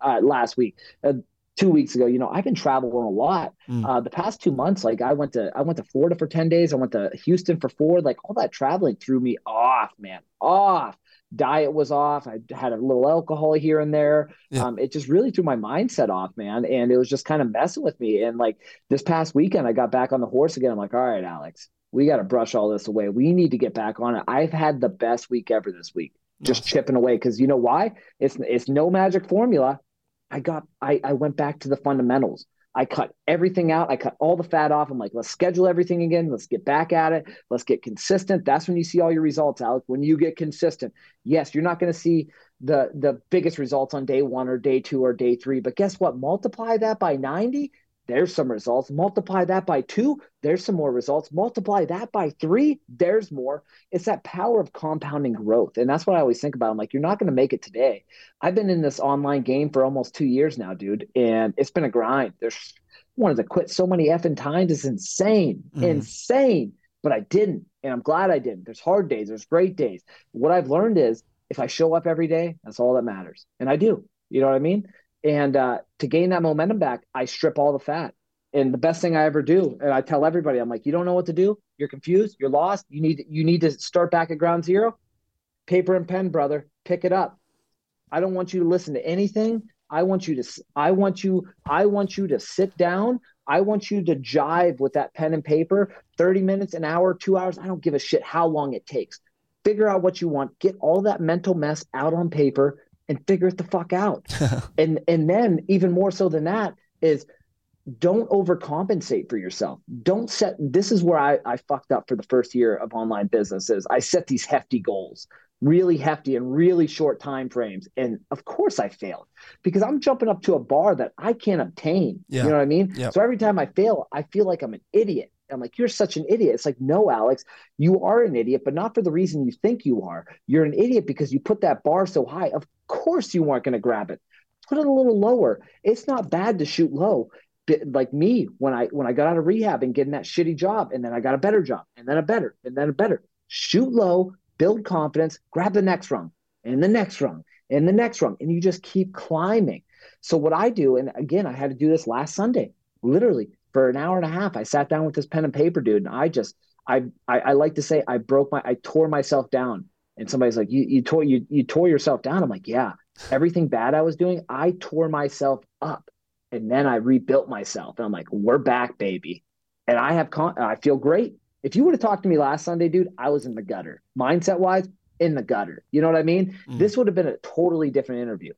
2 weeks ago. You know, I've been traveling a lot. The past 2 months, like, I went to Florida for 10 days. I went to Houston for 4, like, all that traveling threw me off, man, off. Diet was off. I had a little alcohol here and there. It just really threw my mindset off, man. And it was just kind of messing with me. And, like, this past weekend, I got back on the horse again. I'm like, all right, Alex, we got to brush all this away. We need to get back on it. I've had the best week ever this week, just chipping away. Cause you know why? It's no magic formula. I went back to the fundamentals. I cut everything out. I cut all the fat off. I'm like, let's schedule everything again. Let's get back at it. Let's get consistent. That's when you see all your results, Alex, when you get consistent. Yes, you're not going to see the biggest results on day 1 or day 2 or day 3, but guess what? Multiply that by 90. There's some results. Multiply that by 2. There's some more results. Multiply that by 3. There's more. It's that power of compounding growth. And that's what I always think about. I'm like, you're not going to make it today. I've been in this online game for almost 2 years now, dude. And it's been a grind. There's wanted to quit so many effing times. It's insane, insane. But I didn't. And I'm glad I didn't. There's hard days. There's great days. What I've learned is if I show up every day, that's all that matters. And I do, you know what I mean? And to gain that momentum back, I strip all the fat. And the best thing I ever do, and I tell everybody, I'm like, you don't know what to do. You're confused. You're lost. You need to start back at ground zero. Paper and pen, brother, pick it up. I don't want you to listen to anything. I want you to sit down. I want you to jive with that pen and paper, 30 minutes, an hour, 2 hours. I don't give a shit how long it takes. Figure out what you want. Get all that mental mess out on paper and figure it the fuck out. And then even more so than that is don't overcompensate for yourself. This is where I fucked up for the first year of online businesses. I set these hefty goals, really hefty and really short time frames. And of course I failed because I'm jumping up to a bar that I can't obtain. Yeah. You know what I mean? Yeah. So every time I fail, I feel like I'm an idiot. I'm like, you're such an idiot. It's like, no, Alex, you are an idiot, but not for the reason you think you are. You're an idiot because you put that bar so high. Of course you weren't going to grab it. Put it a little lower. It's not bad to shoot low. Like me, when I got out of rehab and getting that shitty job, and then I got a better job, and then a better, and then a better. Shoot low, build confidence, grab the next rung, and the next rung, and the next rung, and you just keep climbing. So what I do, and again, I had to do this last Sunday, literally for an hour and a half, I sat down with this pen and paper dude, and I like to say I tore myself down. And somebody's like, you tore yourself down. I'm like, yeah, everything bad I was doing, I tore myself up. And then I rebuilt myself. And I'm like, we're back, baby. And I feel great. If you would have talked to me last Sunday, dude, I was in the gutter. Mindset-wise, in the gutter. You know what I mean? Mm-hmm. This would have been a totally different interview.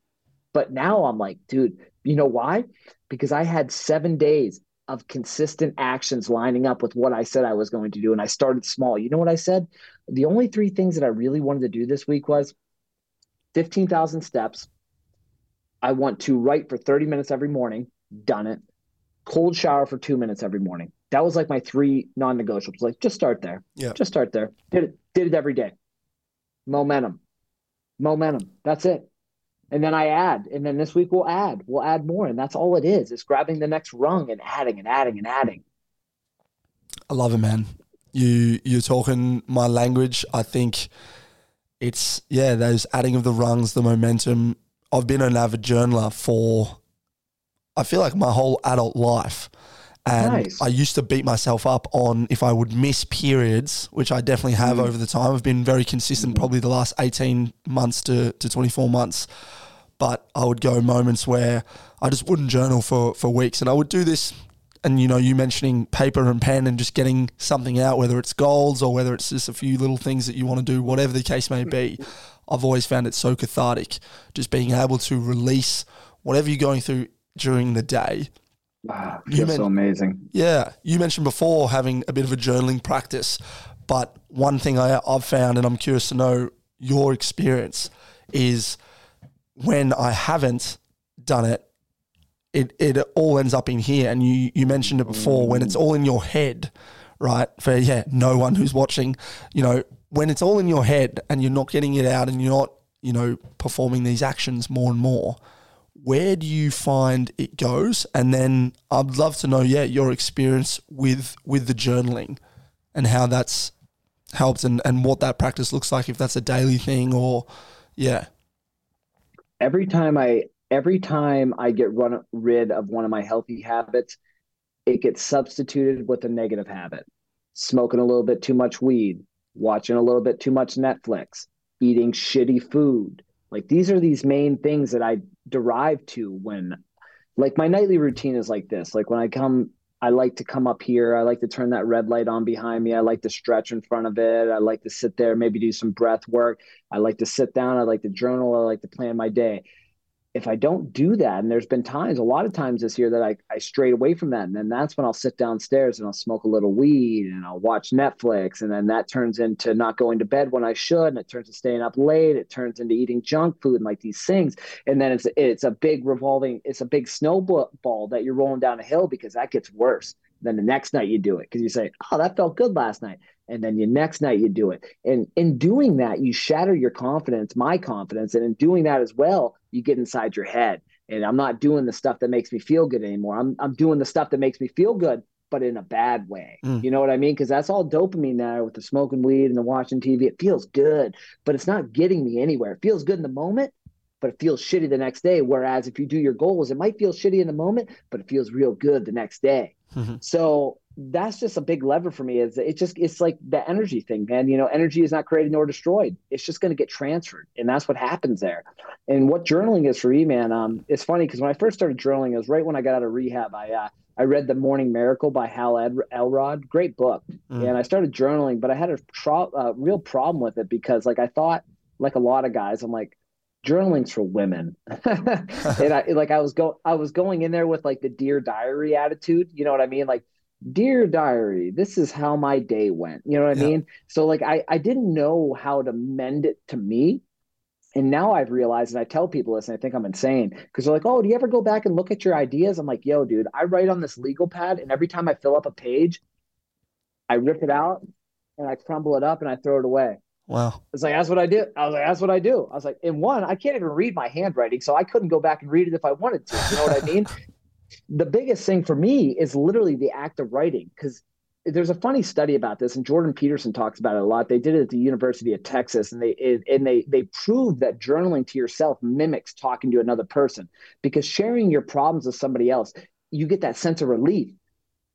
But now I'm like, dude, you know why? Because I had 7 days of consistent actions lining up with what I said I was going to do. And I started small. You know what I said? The only 3 things that I really wanted to do this week was 15,000 steps. I want to write for 30 minutes every morning, done it. Cold shower for 2 minutes every morning. That was like my 3 non-negotiables. Like, just start there. Yeah. Just start there. Did it every day. Momentum. That's it. And then I add. And then this week we'll add more. And that's all it is. It's grabbing the next rung and adding and adding and adding. I love it, man. You're talking my language. I think it's, yeah, those adding of the rungs, the momentum. I've been an avid journaler for, I feel like, my whole adult life. And nice. I used to beat myself up on if I would miss periods, which I definitely have over the time. I've been very consistent probably the last 18 months to 24 months. But I would go moments where I just wouldn't journal for weeks. And I would do this, and you know, you mentioning paper and pen and just getting something out, whether it's goals or whether it's just a few little things that you want to do, whatever the case may be. I've always found it so cathartic, just being able to release whatever you're going through during the day. Wow, that's so amazing. Yeah. You mentioned before having a bit of a journaling practice, but one thing I've found, and I'm curious to know your experience, is when I haven't done it, it all ends up in here. And you mentioned it before, when it's all in your head, right? For, yeah, no one who's watching, you know, when it's all in your head and you're not getting it out and you're not, you know, performing these actions more and more, where do you find it goes? And then I'd love to know, yeah, your experience with the journaling and how that's helped and what that practice looks like, if that's a daily thing or, yeah. Every time I get rid of one of my healthy habits, it gets substituted with a negative habit. Smoking a little bit too much weed, watching a little bit too much Netflix, eating shitty food. Like, these are these main things that I derive to when, like, my nightly routine is like this. Like, when I come, I like to come up here. I like to turn that red light on behind me. I like to stretch in front of it. I like to sit there, maybe do some breath work. I like to sit down. I like to journal. I like to plan my day. If I don't do that, and there's been times, a lot of times this year, that I strayed away from that. And then that's when I'll sit downstairs and I'll smoke a little weed and I'll watch Netflix. And then that turns into not going to bed when I should. And it turns to staying up late. It turns into eating junk food and like these things. And then it's a big snowball that you're rolling down a hill, because that gets worse. Then the next night you do it because you say, oh, that felt good last night. And then the next night you do it. And in doing that, you shatter your confidence, my confidence. And in doing that as well, you get inside your head. And I'm not doing the stuff that makes me feel good anymore. I'm doing the stuff that makes me feel good but in a bad way. Mm. You know what I mean? Because that's all dopamine now with the smoking weed and the watching TV. It feels good, but it's not getting me anywhere. It feels good in the moment, but it feels shitty the next day. Whereas if you do your goals, it might feel shitty in the moment, but it feels real good the next day. Mm-hmm. So that's just a big lever for me. Is it just, it's like the energy thing, man. You know, energy is not created nor destroyed. It's just going to get transferred. And that's what happens there. And what journaling is for me, man, it's funny because when I first started journaling, it was right when I got out of rehab. I read The Morning Miracle by Hal Elrod, great book. Mm. And I started journaling, but I had a real problem with it because like, I thought like a lot of guys, I'm like, journaling's for women. And I was going in there with like the Dear Diary attitude. You know what I mean? Like, Dear Diary, this is how my day went. You know what I mean? So like, I didn't know how to mend it to me. And now I've realized, and I tell people this, and I think I'm insane because they're like, oh, do you ever go back and look at your ideas? I'm like, yo, dude, I write on this legal pad, and every time I fill up a page, I rip it out and I crumble it up and I throw it away. Wow. It's like, that's what I do. I was like, that's what I do. I was like, in one, I can't even read my handwriting, so I couldn't go back and read it if I wanted to. You know what I mean? The biggest thing for me is literally the act of writing, because there's a funny study about this, and Jordan Peterson talks about it a lot. They did it at the University of Texas, and they proved that journaling to yourself mimics talking to another person, because sharing your problems with somebody else, you get that sense of relief.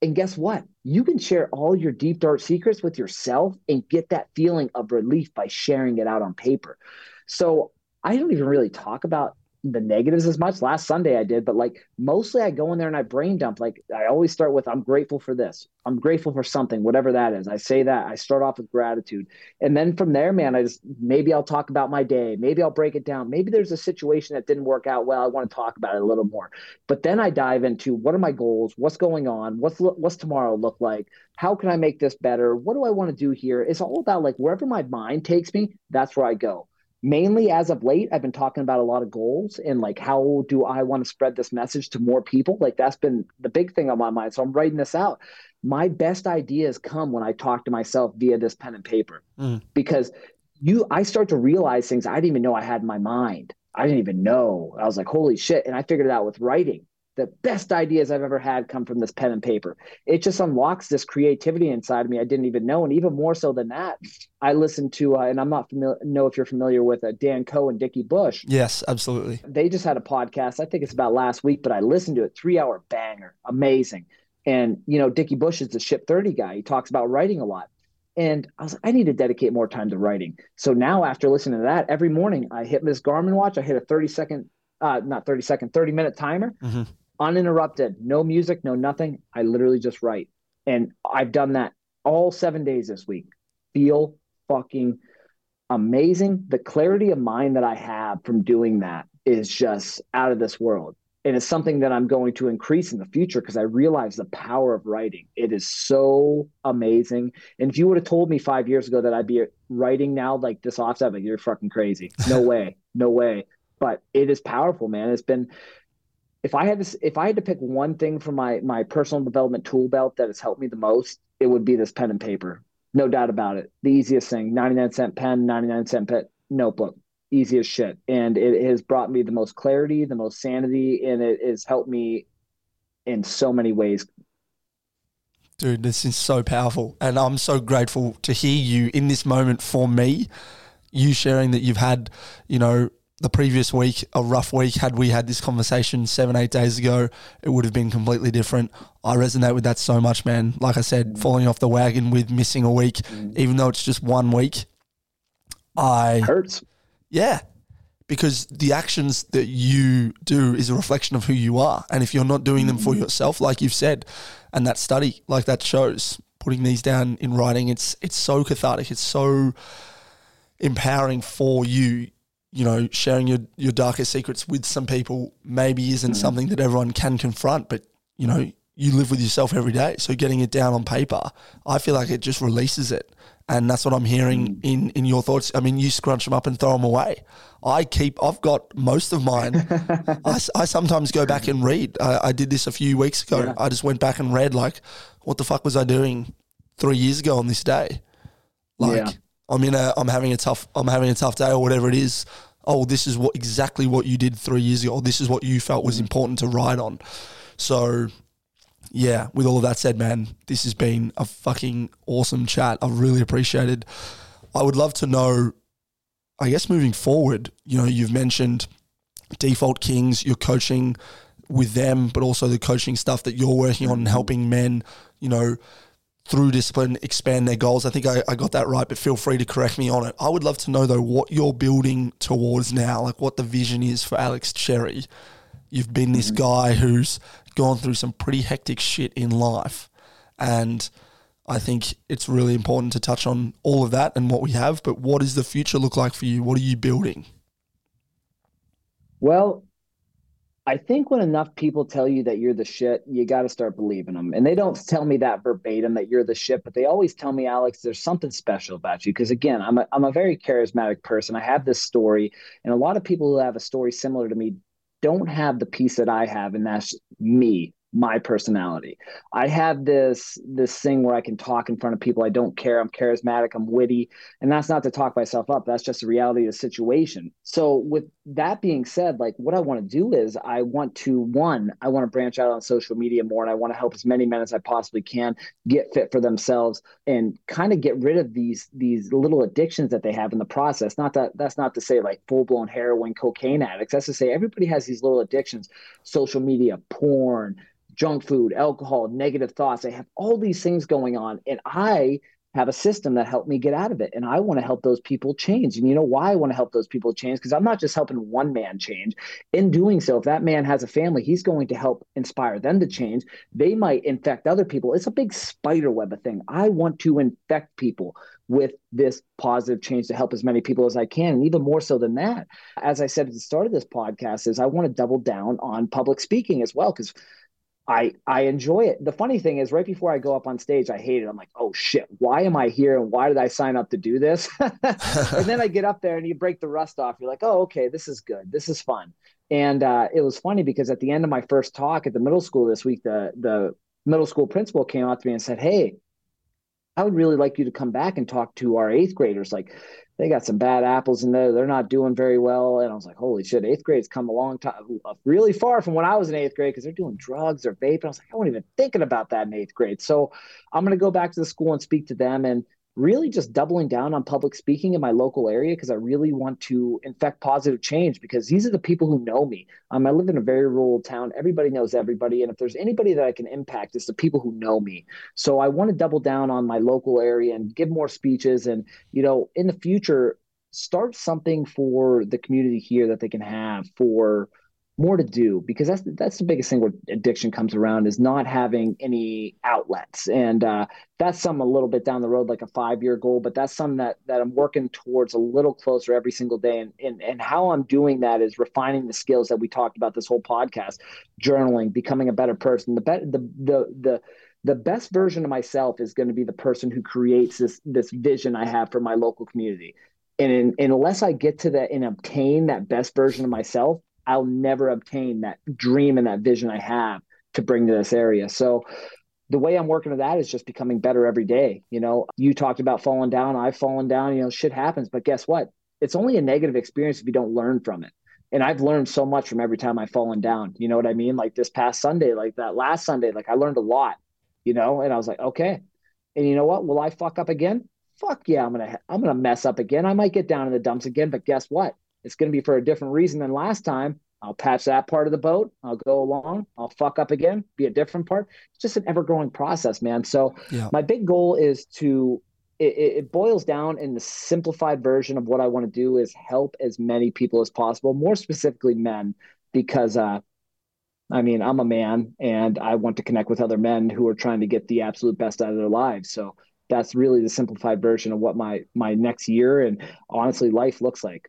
And guess what? You can share all your deep, dark secrets with yourself and get that feeling of relief by sharing it out on paper. So I don't even really talk about the negatives as much. Last Sunday I did, but like mostly I go in there and I brain dump. Like I always start with, I'm grateful for this. I'm grateful for something, whatever that is. I say that, I start off with gratitude. And then from there, man, I just, maybe I'll talk about my day. Maybe I'll break it down. Maybe there's a situation that didn't work out well. I want to talk about it a little more, but then I dive into, what are my goals? What's going on? What's tomorrow look like? How can I make this better? What do I want to do here? It's all about like wherever my mind takes me, that's where I go. Mainly as of late, I've been talking about a lot of goals and like, how do I want to spread this message to more people? Like that's been the big thing on my mind. So I'm writing this out. My best ideas come when I talk to myself via this pen and paper, because I start to realize things I didn't even know I had in my mind. I didn't even know. I was like, holy shit. And I figured it out with writing. The best ideas I've ever had come from this pen and paper. It just unlocks this creativity inside of me I didn't even know. And even more so than that, I listened to, and I'm not know if you're familiar with Dan Coe and Dickie Bush. Yes, absolutely. They just had a podcast. I think it's about last week, but I listened to it. 3-hour banger. Amazing. And, you know, Dickie Bush is the Ship 30 guy. He talks about writing a lot. And I was like, I need to dedicate more time to writing. So now after listening to that, every morning I hit this Garmin watch. I hit a 30-minute timer. Mm-hmm. Uninterrupted, no music, no nothing. I literally just write. And I've done that all 7 days this week. Feel fucking amazing. The clarity of mind that I have from doing that is just out of this world. And it's something that I'm going to increase in the future because I realize the power of writing. It is so amazing. And if you would have told me 5 years ago that I'd be writing now like this offset, like you're fucking crazy. No way, no way. But it is powerful, man. It's been... If I had to pick one thing from my personal development tool belt that has helped me the most, it would be this pen and paper. No doubt about it. The easiest thing, 99-cent pen, 99-cent notebook, easy as shit. And it has brought me the most clarity, the most sanity, and it has helped me in so many ways. Dude, this is so powerful. And I'm so grateful to hear you in this moment for me, you sharing that you've had, you know, the previous week, a rough week. Had we had this conversation 7-8 days ago, it would have been completely different. I resonate with that so much, man. Like I said, falling off the wagon with missing a week, even though it's just 1 week. It hurts. Yeah, because the actions that you do is a reflection of who you are. And if you're not doing them for yourself, like you've said, and that study, like that shows, putting these down in writing, it's so cathartic. It's so empowering for you. You know, sharing your darkest secrets with some people maybe isn't something that everyone can confront, but, you know, you live with yourself every day. So getting it down on paper, I feel like it just releases it. And that's what I'm hearing in your thoughts. I mean, you scrunch them up and throw them away. I've got most of mine. I sometimes go back and read. I did this a few weeks ago. Yeah. I just went back and read, like, what the fuck was I doing 3 years ago on this day? Like... Yeah. I'm having a tough day or whatever it is. Oh, this is exactly what you did 3 years ago. Or this is what you felt was important to write on. So yeah, with all of that said, man, this has been a fucking awesome chat. I've really appreciated. I would love to know, I guess moving forward, you know, you've mentioned Default Kings, you're coaching with them, but also the coaching stuff that you're working on and helping men, you know, through discipline, expand their goals. I think I got that right, but feel free to correct me on it. I would love to know, though, what you're building towards now, like what the vision is for Alex Cherry. You've been this guy who's gone through some pretty hectic shit in life, and I think it's really important to touch on all of that and what we have, but what does the future look like for you? What are you building? Well, I think when enough people tell you that you're the shit, you got to start believing them. And they don't tell me that verbatim, that you're the shit, but they always tell me, Alex, there's something special about you. Because again, I'm a very charismatic person. I have this story, and a lot of people who have a story similar to me don't have the piece that I have, and that's me, my personality. I have this thing where I can talk in front of people. I don't care. I'm charismatic. I'm witty. And that's not to talk myself up. That's just the reality of the situation. So with that being said, like what I want to do is I want to branch out on social media more, and I want to help as many men as I possibly can get fit for themselves and kind of get rid of these little addictions that they have in the process. That's not to say like full-blown heroin, cocaine addicts. That's to say everybody has these little addictions, social media, porn, junk food, alcohol, negative thoughts. I have all these things going on, and I have a system that helped me get out of it. And I want to help those people change. And you know why I want to help those people change? Because I'm not just helping one man change. In doing so, if that man has a family, he's going to help inspire them to change. They might infect other people. It's a big spider web of thing. I want to infect people with this positive change to help as many people as I can. And even more so than that, as I said at the start of this podcast, is I want to double down on public speaking as well, because I enjoy it. The funny thing is, right before I go up on stage, I hate it. I'm like, oh shit, why am I here? And why did I sign up to do this? And then I get up there and you break the rust off. You're like, oh, okay, this is good. This is fun. And it was funny because at the end of my first talk at the middle school this week, the middle school principal came up to me and said, hey, I would really like you to come back and talk to our eighth graders. Like, they got some bad apples in there. They're not doing very well. And I was like, holy shit, eighth grade's come a long time, really far from when I was in eighth grade, because they're doing drugs or vaping. I was like, I wasn't even thinking about that in eighth grade. So I'm going to go back to the school and speak to them, and really just doubling down on public speaking in my local area, because I really want to infect positive change, because these are the people who know me. I live in a very rural town. Everybody knows everybody. And if there's anybody that I can impact, it's the people who know me. So I want to double down on my local area and give more speeches. And, you know, in the future, start something for the community here that they can have for more to do, because that's the biggest thing where addiction comes around, is not having any outlets. And that's something a little bit down the road, like a 5-year goal, but that's something that I'm working towards a little closer every single day. And how I'm doing that is refining the skills that we talked about this whole podcast: journaling, becoming a better person. The best version of myself is going to be the person who creates this vision I have for my local community. And unless I get to that and obtain that best version of myself, I'll never obtain that dream and that vision I have to bring to this area. So the way I'm working with that is just becoming better every day. You know, you talked about falling down. I've fallen down, you know, shit happens, but guess what? It's only a negative experience if you don't learn from it. And I've learned so much from every time I've fallen down. You know what I mean? Like this past Sunday, like that last Sunday, like I learned a lot, you know, and I was like, okay. And you know what? Will I fuck up again? Fuck yeah. I'm going to mess up again. I might get down in the dumps again, but guess what? It's going to be for a different reason than last time. I'll patch that part of the boat. I'll go along. I'll fuck up again, be a different part. It's just an ever-growing process, man. So My big goal is to – it boils down in the simplified version of what I want to do is help as many people as possible, more specifically men, because I'm a man and I want to connect with other men who are trying to get the absolute best out of their lives. So that's really the simplified version of what my next year and honestly life looks like.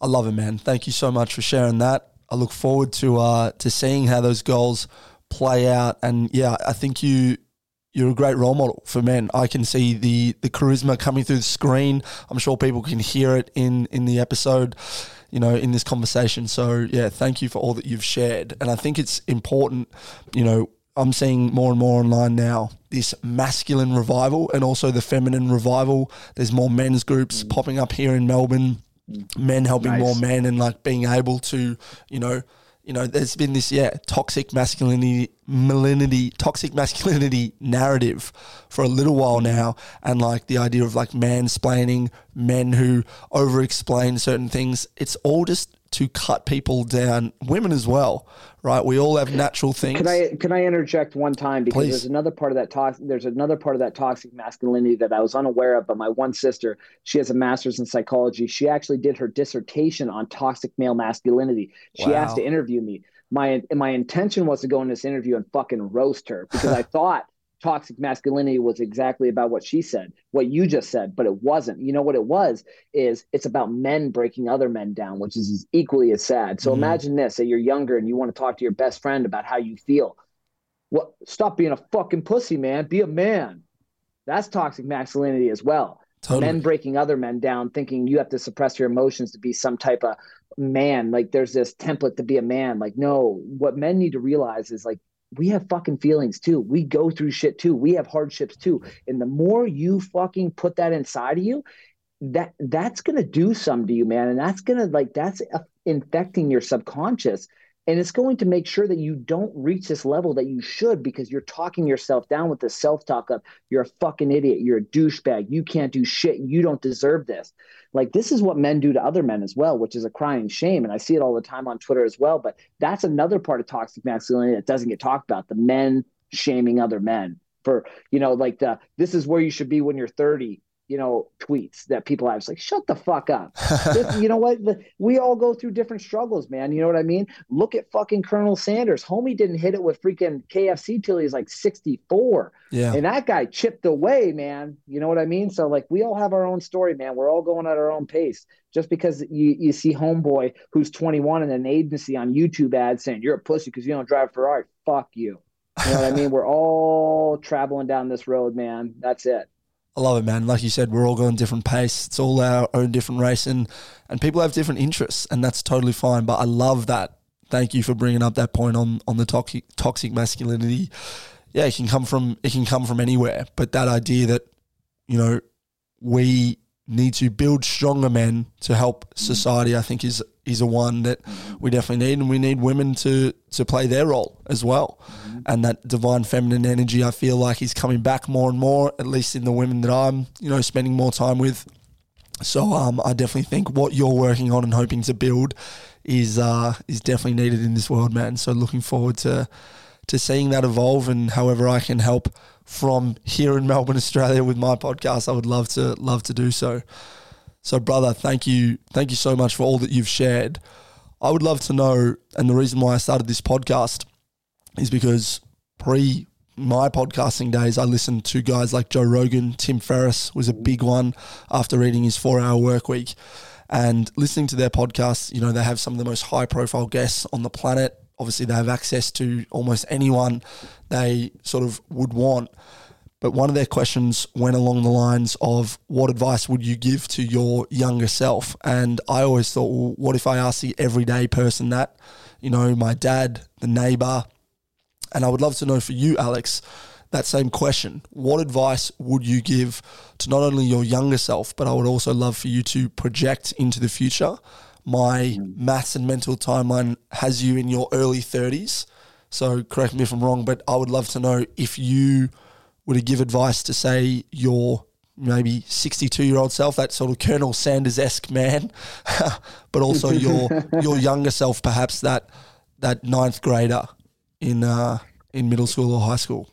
I love it, man. Thank you so much for sharing that. I look forward to seeing how those goals play out. And yeah, I think you're a great role model for men. I can see the charisma coming through the screen. I'm sure people can hear it in the episode, you know, in this conversation. So yeah, thank you for all that you've shared. And I think it's important, you know, I'm seeing more and more online now, this masculine revival and also the feminine revival. There's more men's groups popping up here in Melbourne. Men helping more men, and like being able to, you know, you know, there's been this, toxic masculinity narrative for a little while now. And like the idea of like mansplaining, men who over-explain certain things, it's all just to cut people down, women as well, right? We all have natural things. Can I interject one time? Because Please. There's another part of that toxic masculinity that I was unaware of, but my one sister, she has a master's in psychology. She actually did her dissertation on toxic male masculinity. She Wow. asked to interview me. My intention was to go in this interview and fucking roast her because I thought toxic masculinity was exactly about what she said, what you just said, but it wasn't. You know what it was is it's about men breaking other men down, which is equally as sad. So imagine this, that you're younger and you want to talk to your best friend about how you feel. Well, stop being a fucking pussy, man. Be a man. That's toxic masculinity as well. Totally. Men breaking other men down, thinking you have to suppress your emotions to be some type of man. Like there's this template to be a man. Like, no, what men need to realize is like, we have fucking feelings too. We go through shit too. We have hardships too. And the more you fucking put that inside of you, that's going to do something to you, man. And that's going to like, that's infecting your subconscious. And it's going to make sure that you don't reach this level that you should, because you're talking yourself down with the self-talk of you're a fucking idiot. You're a douchebag. You can't do shit. You don't deserve this. Like this is what men do to other men as well, which is a crying shame. And I see it all the time on Twitter as well. But that's another part of toxic masculinity that doesn't get talked about. The men shaming other men for, you know, like the, this is where you should be when you're 30. You know, tweets that people have. It's like, shut the fuck up. You know what? We all go through different struggles, man. You know what I mean? Look at fucking Colonel Sanders. Homie didn't hit it with freaking KFC till he's like 64. Yeah. And that guy chipped away, man. You know what I mean? So like, we all have our own story, man. We're all going at our own pace. Just because you see homeboy who's 21 in an agency on YouTube ad saying you're a pussy because you don't drive a Ferrari. Fuck you. You know what I mean? We're all traveling down this road, man. That's it. I love it, man. Like you said, we're all going different pace. It's all our own different race, and people have different interests, and that's totally fine. But I love that. Thank you for bringing up that point on the toxic masculinity. Yeah, it can come from anywhere, but that idea that, you know, we need to build stronger men to help society, I think is a one that we definitely need, and we need women to play their role as well. And that divine feminine energy, I feel like, is coming back more and more, at least in the women that I'm, you know, spending more time with. So I definitely think what you're working on and hoping to build is definitely needed in this world, man. So looking forward to seeing that evolve, and however I can help from here in Melbourne, Australia, with my podcast, I would love to do so. So brother, thank you so much for all that you've shared. I would love to know, and the reason why I started this podcast is because pre my podcasting days, I listened to guys like Joe Rogan. Tim Ferriss was a big one after reading his 4-hour work week, and listening to their podcasts, you know, they have some of the most high profile guests on the planet. Obviously they have access to almost anyone they sort of would want. But one of their questions went along the lines of, what advice would you give to your younger self? And I always thought, well, what if I asked the everyday person that, you know, my dad, the neighbor? And I would love to know for you, Alex, that same question. What advice would you give to not only your younger self, but I would also love for you to project into the future? My maths and mental timeline has you in your early 30s. So correct me if I'm wrong, but I would love to know if you... would you give advice to, say, your maybe 62-year-old self, that sort of Colonel Sanders-esque man, but also your younger self, perhaps that ninth grader in middle school or high school?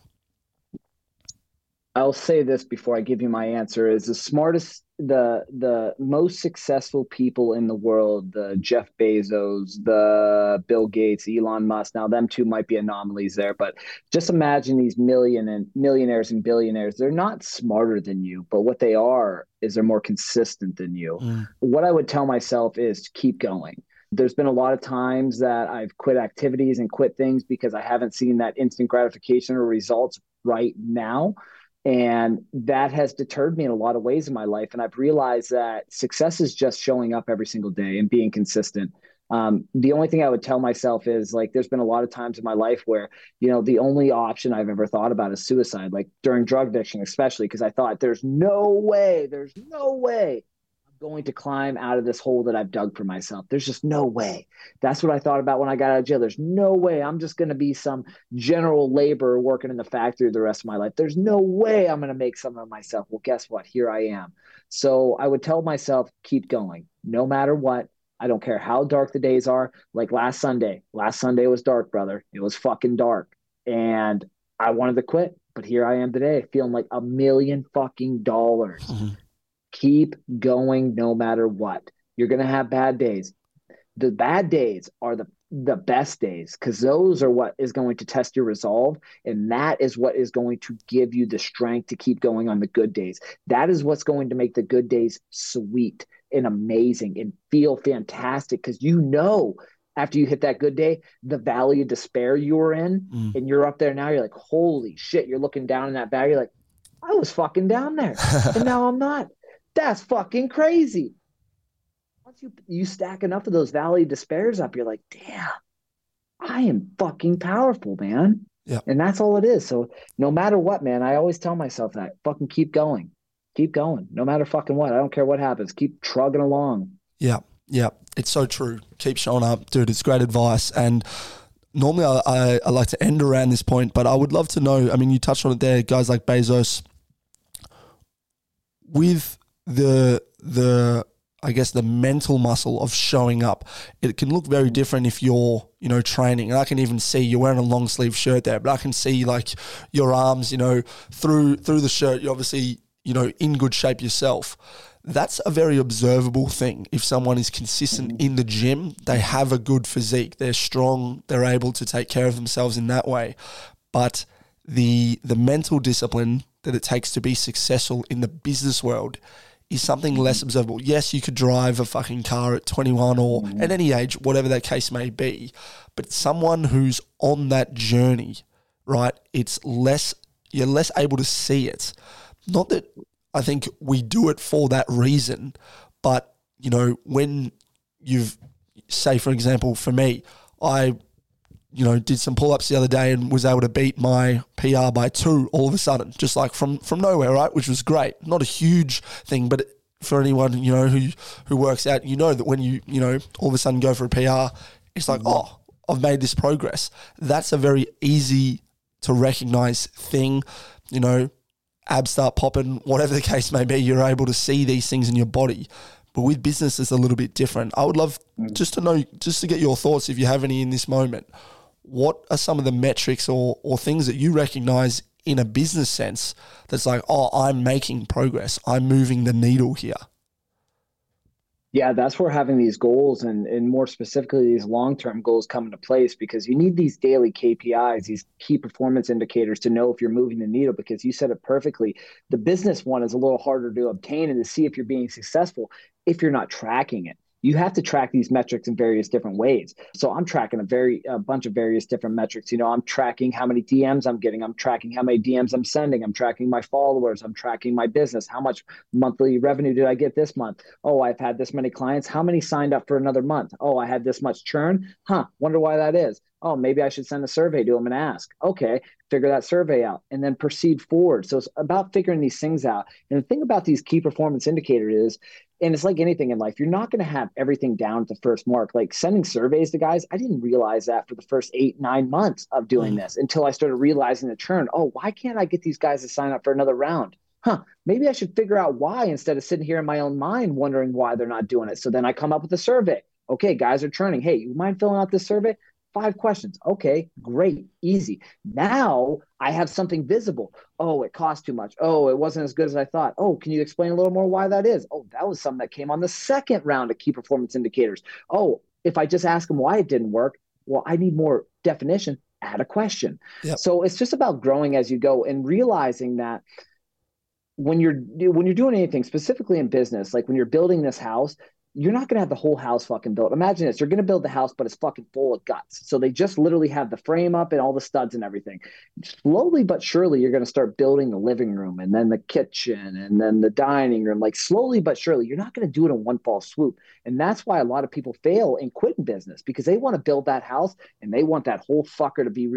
I'll say this before I give you my answer: is the smartest, the most successful people in the world, the Jeff Bezos, the Bill Gates, Elon Musk. Now, them two might be anomalies there, but just imagine these millionaires and billionaires. They're not smarter than you, but what they are is they're more consistent than you. Yeah. What I would tell myself is to keep going. There's been a lot of times that I've quit activities and quit things because I haven't seen that instant gratification or results right now. And that has deterred me in a lot of ways in my life. And I've realized that success is just showing up every single day and being consistent. The only thing I would tell myself is, like, there's been a lot of times in my life where, you know, the only option I've ever thought about is suicide, like during drug addiction, especially, because I thought there's no way going to climb out of this hole that I've dug for myself. There's just no way. That's what I thought about when I got out of jail. There's no way I'm just going to be some general laborer working in the factory the rest of my life. There's no way I'm going to make something of myself. Well, guess what? Here I am. So I would tell myself, keep going, no matter what. I don't care how dark the days are. Like last Sunday. Last Sunday was dark, brother. It was fucking dark. And I wanted to quit, but here I am today feeling like $1 million fucking dollars. Mm-hmm. Keep going no matter what. You're going to have bad days. The bad days are the best days, because those are what is going to test your resolve. And that is what is going to give you the strength to keep going on the good days. That is what's going to make the good days sweet and amazing and feel fantastic, because you know after you hit that good day, the valley of despair you were in, and you're up there now, you're like, holy shit, you're looking down in that valley, you're like, I was fucking down there, and now I'm not. That's fucking crazy. Once you stack enough of those valley of despairs up, you're like, damn, I am fucking powerful, man. Yep. And that's all it is. So no matter what, man, I always tell myself that, fucking keep going. Keep going, no matter fucking what. I don't care what happens. Keep trugging along. Yeah, yeah. It's so true. Keep showing up, dude. It's great advice. And normally I like to end around this point, but I would love to know, I mean, you touched on it there, guys like Bezos. With the I guess, the mental muscle of showing up, it can look very different if you're, you know, training. And I can even see you're wearing a long sleeve shirt there, but I can see like your arms, you know, through the shirt, you obviously, you know, in good shape yourself. That's a very observable thing. If someone is consistent in the gym, they have a good physique, they're strong, they're able to take care of themselves in that way. But the mental discipline that it takes to be successful in the business world is something less observable. Yes, you could drive a fucking car at 21 or at any age, whatever that case may be, but someone who's on that journey, right, it's less, you're less able to see it. Not that I think we do it for that reason, but, you know, when you've, say, for example, for me, I, you know, did some pull-ups the other day and was able to beat my PR by 2 all of a sudden, just like from nowhere, right, which was great. Not a huge thing, but for anyone, you know, who works out, you know that when you, you know, all of a sudden go for a PR, it's like, oh, I've made this progress. That's a very easy to recognize thing, you know. Abs start popping, whatever the case may be, you're able to see these things in your body. But with business, it's a little bit different. I would love just to know, just to get your thoughts, if you have any in this moment, what are some of the metrics or things that you recognize in a business sense that's like, oh, I'm making progress, I'm moving the needle here? Yeah, that's where having these goals and more specifically these long-term goals come into place, because you need these daily KPIs, these key performance indicators, to know if you're moving the needle, because you said it perfectly. The business one is a little harder to obtain and to see if you're being successful if you're not tracking it. You have to track these metrics in various different ways. So I'm tracking a bunch of various different metrics. You know, I'm tracking how many DMs I'm getting. I'm tracking how many DMs I'm sending. I'm tracking my followers. I'm tracking my business. How much monthly revenue did I get this month? Oh, I've had this many clients. How many signed up for another month? Oh, I had this much churn. Huh, wonder why that is. Oh, maybe I should send a survey to them and ask. Okay, figure that survey out and then proceed forward. So it's about figuring these things out. And the thing about these key performance indicators is, and it's like anything in life, you're not going to have everything down at the first mark. Like sending surveys to guys, I didn't realize that for the first 8-9 months of doing this, until I started realizing the churn. Oh, why can't I get these guys to sign up for another round? Huh, maybe I should figure out why, instead of sitting here in my own mind wondering why they're not doing it. So then I come up with a survey. Okay, guys are churning. Hey, you mind filling out this survey? 5 questions. Okay, great, easy. Now I have something visible. Oh, it cost too much. Oh, it wasn't as good as I thought. Oh, can you explain a little more why that is? Oh, that was something that came on the second round of key performance indicators. Oh, if I just ask them why it didn't work, well, I need more definition, add a question. Yep. So it's just about growing as you go and realizing that when you're doing anything, specifically in business, like when you're building this house, you're not going to have the whole house fucking built. Imagine this. You're going to build the house, but it's fucking full of guts. So they just literally have the frame up and all the studs and everything. Slowly but surely, you're going to start building the living room and then the kitchen and then the dining room. Like slowly but surely, you're not going to do it in one fall swoop. And that's why a lot of people fail and quit in business, because they want to build that house and they want that whole fucker to be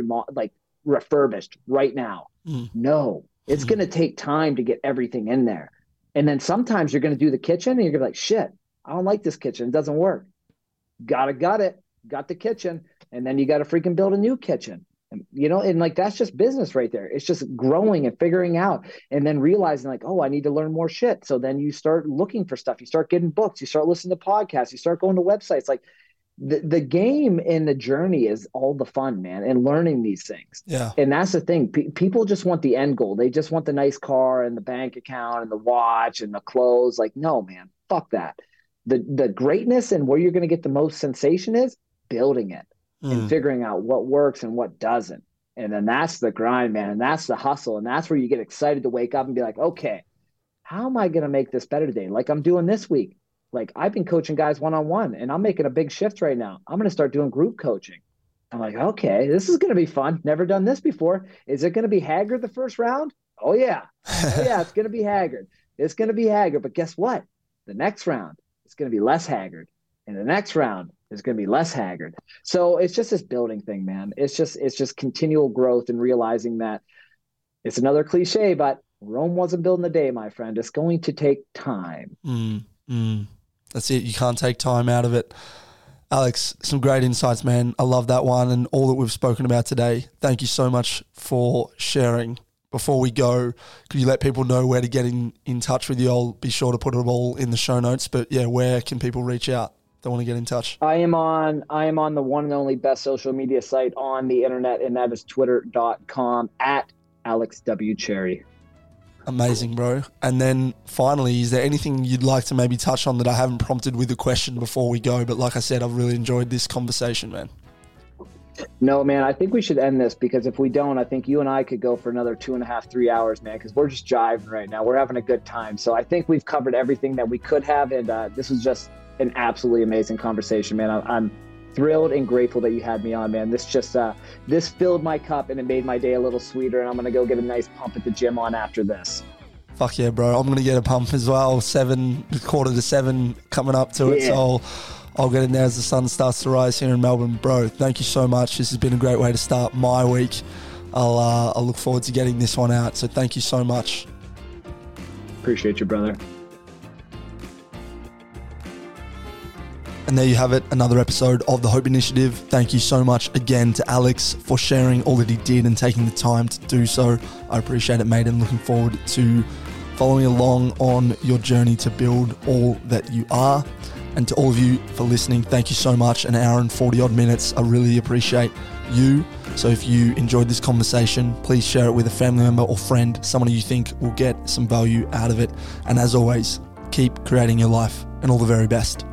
refurbished right now. No, it's going to take time to get everything in there. And then sometimes you're going to do the kitchen and you're going to be like, shit, I don't like this kitchen. It doesn't work. Got to gut it. Got the kitchen. And then you got to freaking build a new kitchen. And, you know, and like, that's just business right there. It's just growing and figuring out and then realizing like, oh, I need to learn more shit. So then you start looking for stuff. You start getting books. You start listening to podcasts. You start going to websites. Like the game and the journey is all the fun, man, and learning these things. Yeah. And that's the thing. People just want the end goal. They just want the nice car and the bank account and the watch and the clothes. Like, no, man, fuck that. The greatness and where you're going to get the most sensation is building it and figuring out what works and what doesn't. And then that's the grind, man. And that's the hustle. And that's where you get excited to wake up and be like, okay, how am I going to make this better today? Like I'm doing this week. Like I've been coaching guys one-on-one and I'm making a big shift right now. I'm going to start doing group coaching. I'm like, okay, this is going to be fun. Never done this before. Is it going to be Haggard the first round? Oh yeah. Oh yeah. It's going to be Haggard. It's going to be Haggard. But guess what? The next round, it's going to be less Haggard. And the next round is going to be less Haggard. So it's just this building thing, man. It's just continual growth and realizing that it's another cliche, but Rome wasn't built in a day, my friend. It's going to take time. That's it. You can't take time out of it. Alex, some great insights, man. I love that one and all that we've spoken about today. Thank you so much for sharing. Before we go, could you let people know where to get in touch with you? I'll be sure to put it all in the show notes, but yeah, where can people reach out? They want to get in touch. I am on the one and only best social media site on the internet, and that is twitter.com @AlexWCherry. Amazing, bro. And then finally, is there anything you'd like to maybe touch on that I haven't prompted with a question before we go? But like I said, I've really enjoyed this conversation, man. No, man, I think we should end this because if we don't, I think you and I could go for another 2.5-3 hours, man, because we're just jiving right now. We're having a good time. So I think we've covered everything that we could have. And this was just an absolutely amazing conversation, man. I'm thrilled and grateful that you had me on, man. This just, this filled my cup and it made my day a little sweeter. And I'm going to go get a nice pump at the gym on after this. Fuck yeah, bro. I'm going to get a pump as well. 7:45 coming up to it. Yeah. So I'll get in there as the sun starts to rise here in Melbourne. Bro, thank you so much. This has been a great way to start my week. I'll look forward to getting this one out. So thank you so much. Appreciate you, brother. And there you have it, another episode of The Hope Initiative. Thank you so much again to Alex for sharing all that he did and taking the time to do so. I appreciate it, mate, and looking forward to following along on your journey to build all that you are. And to all of you for listening, thank you so much. An hour and 40-odd minutes. I really appreciate you. So if you enjoyed this conversation, please share it with a family member or friend, someone you think will get some value out of it. And as always, keep creating your life and all the very best.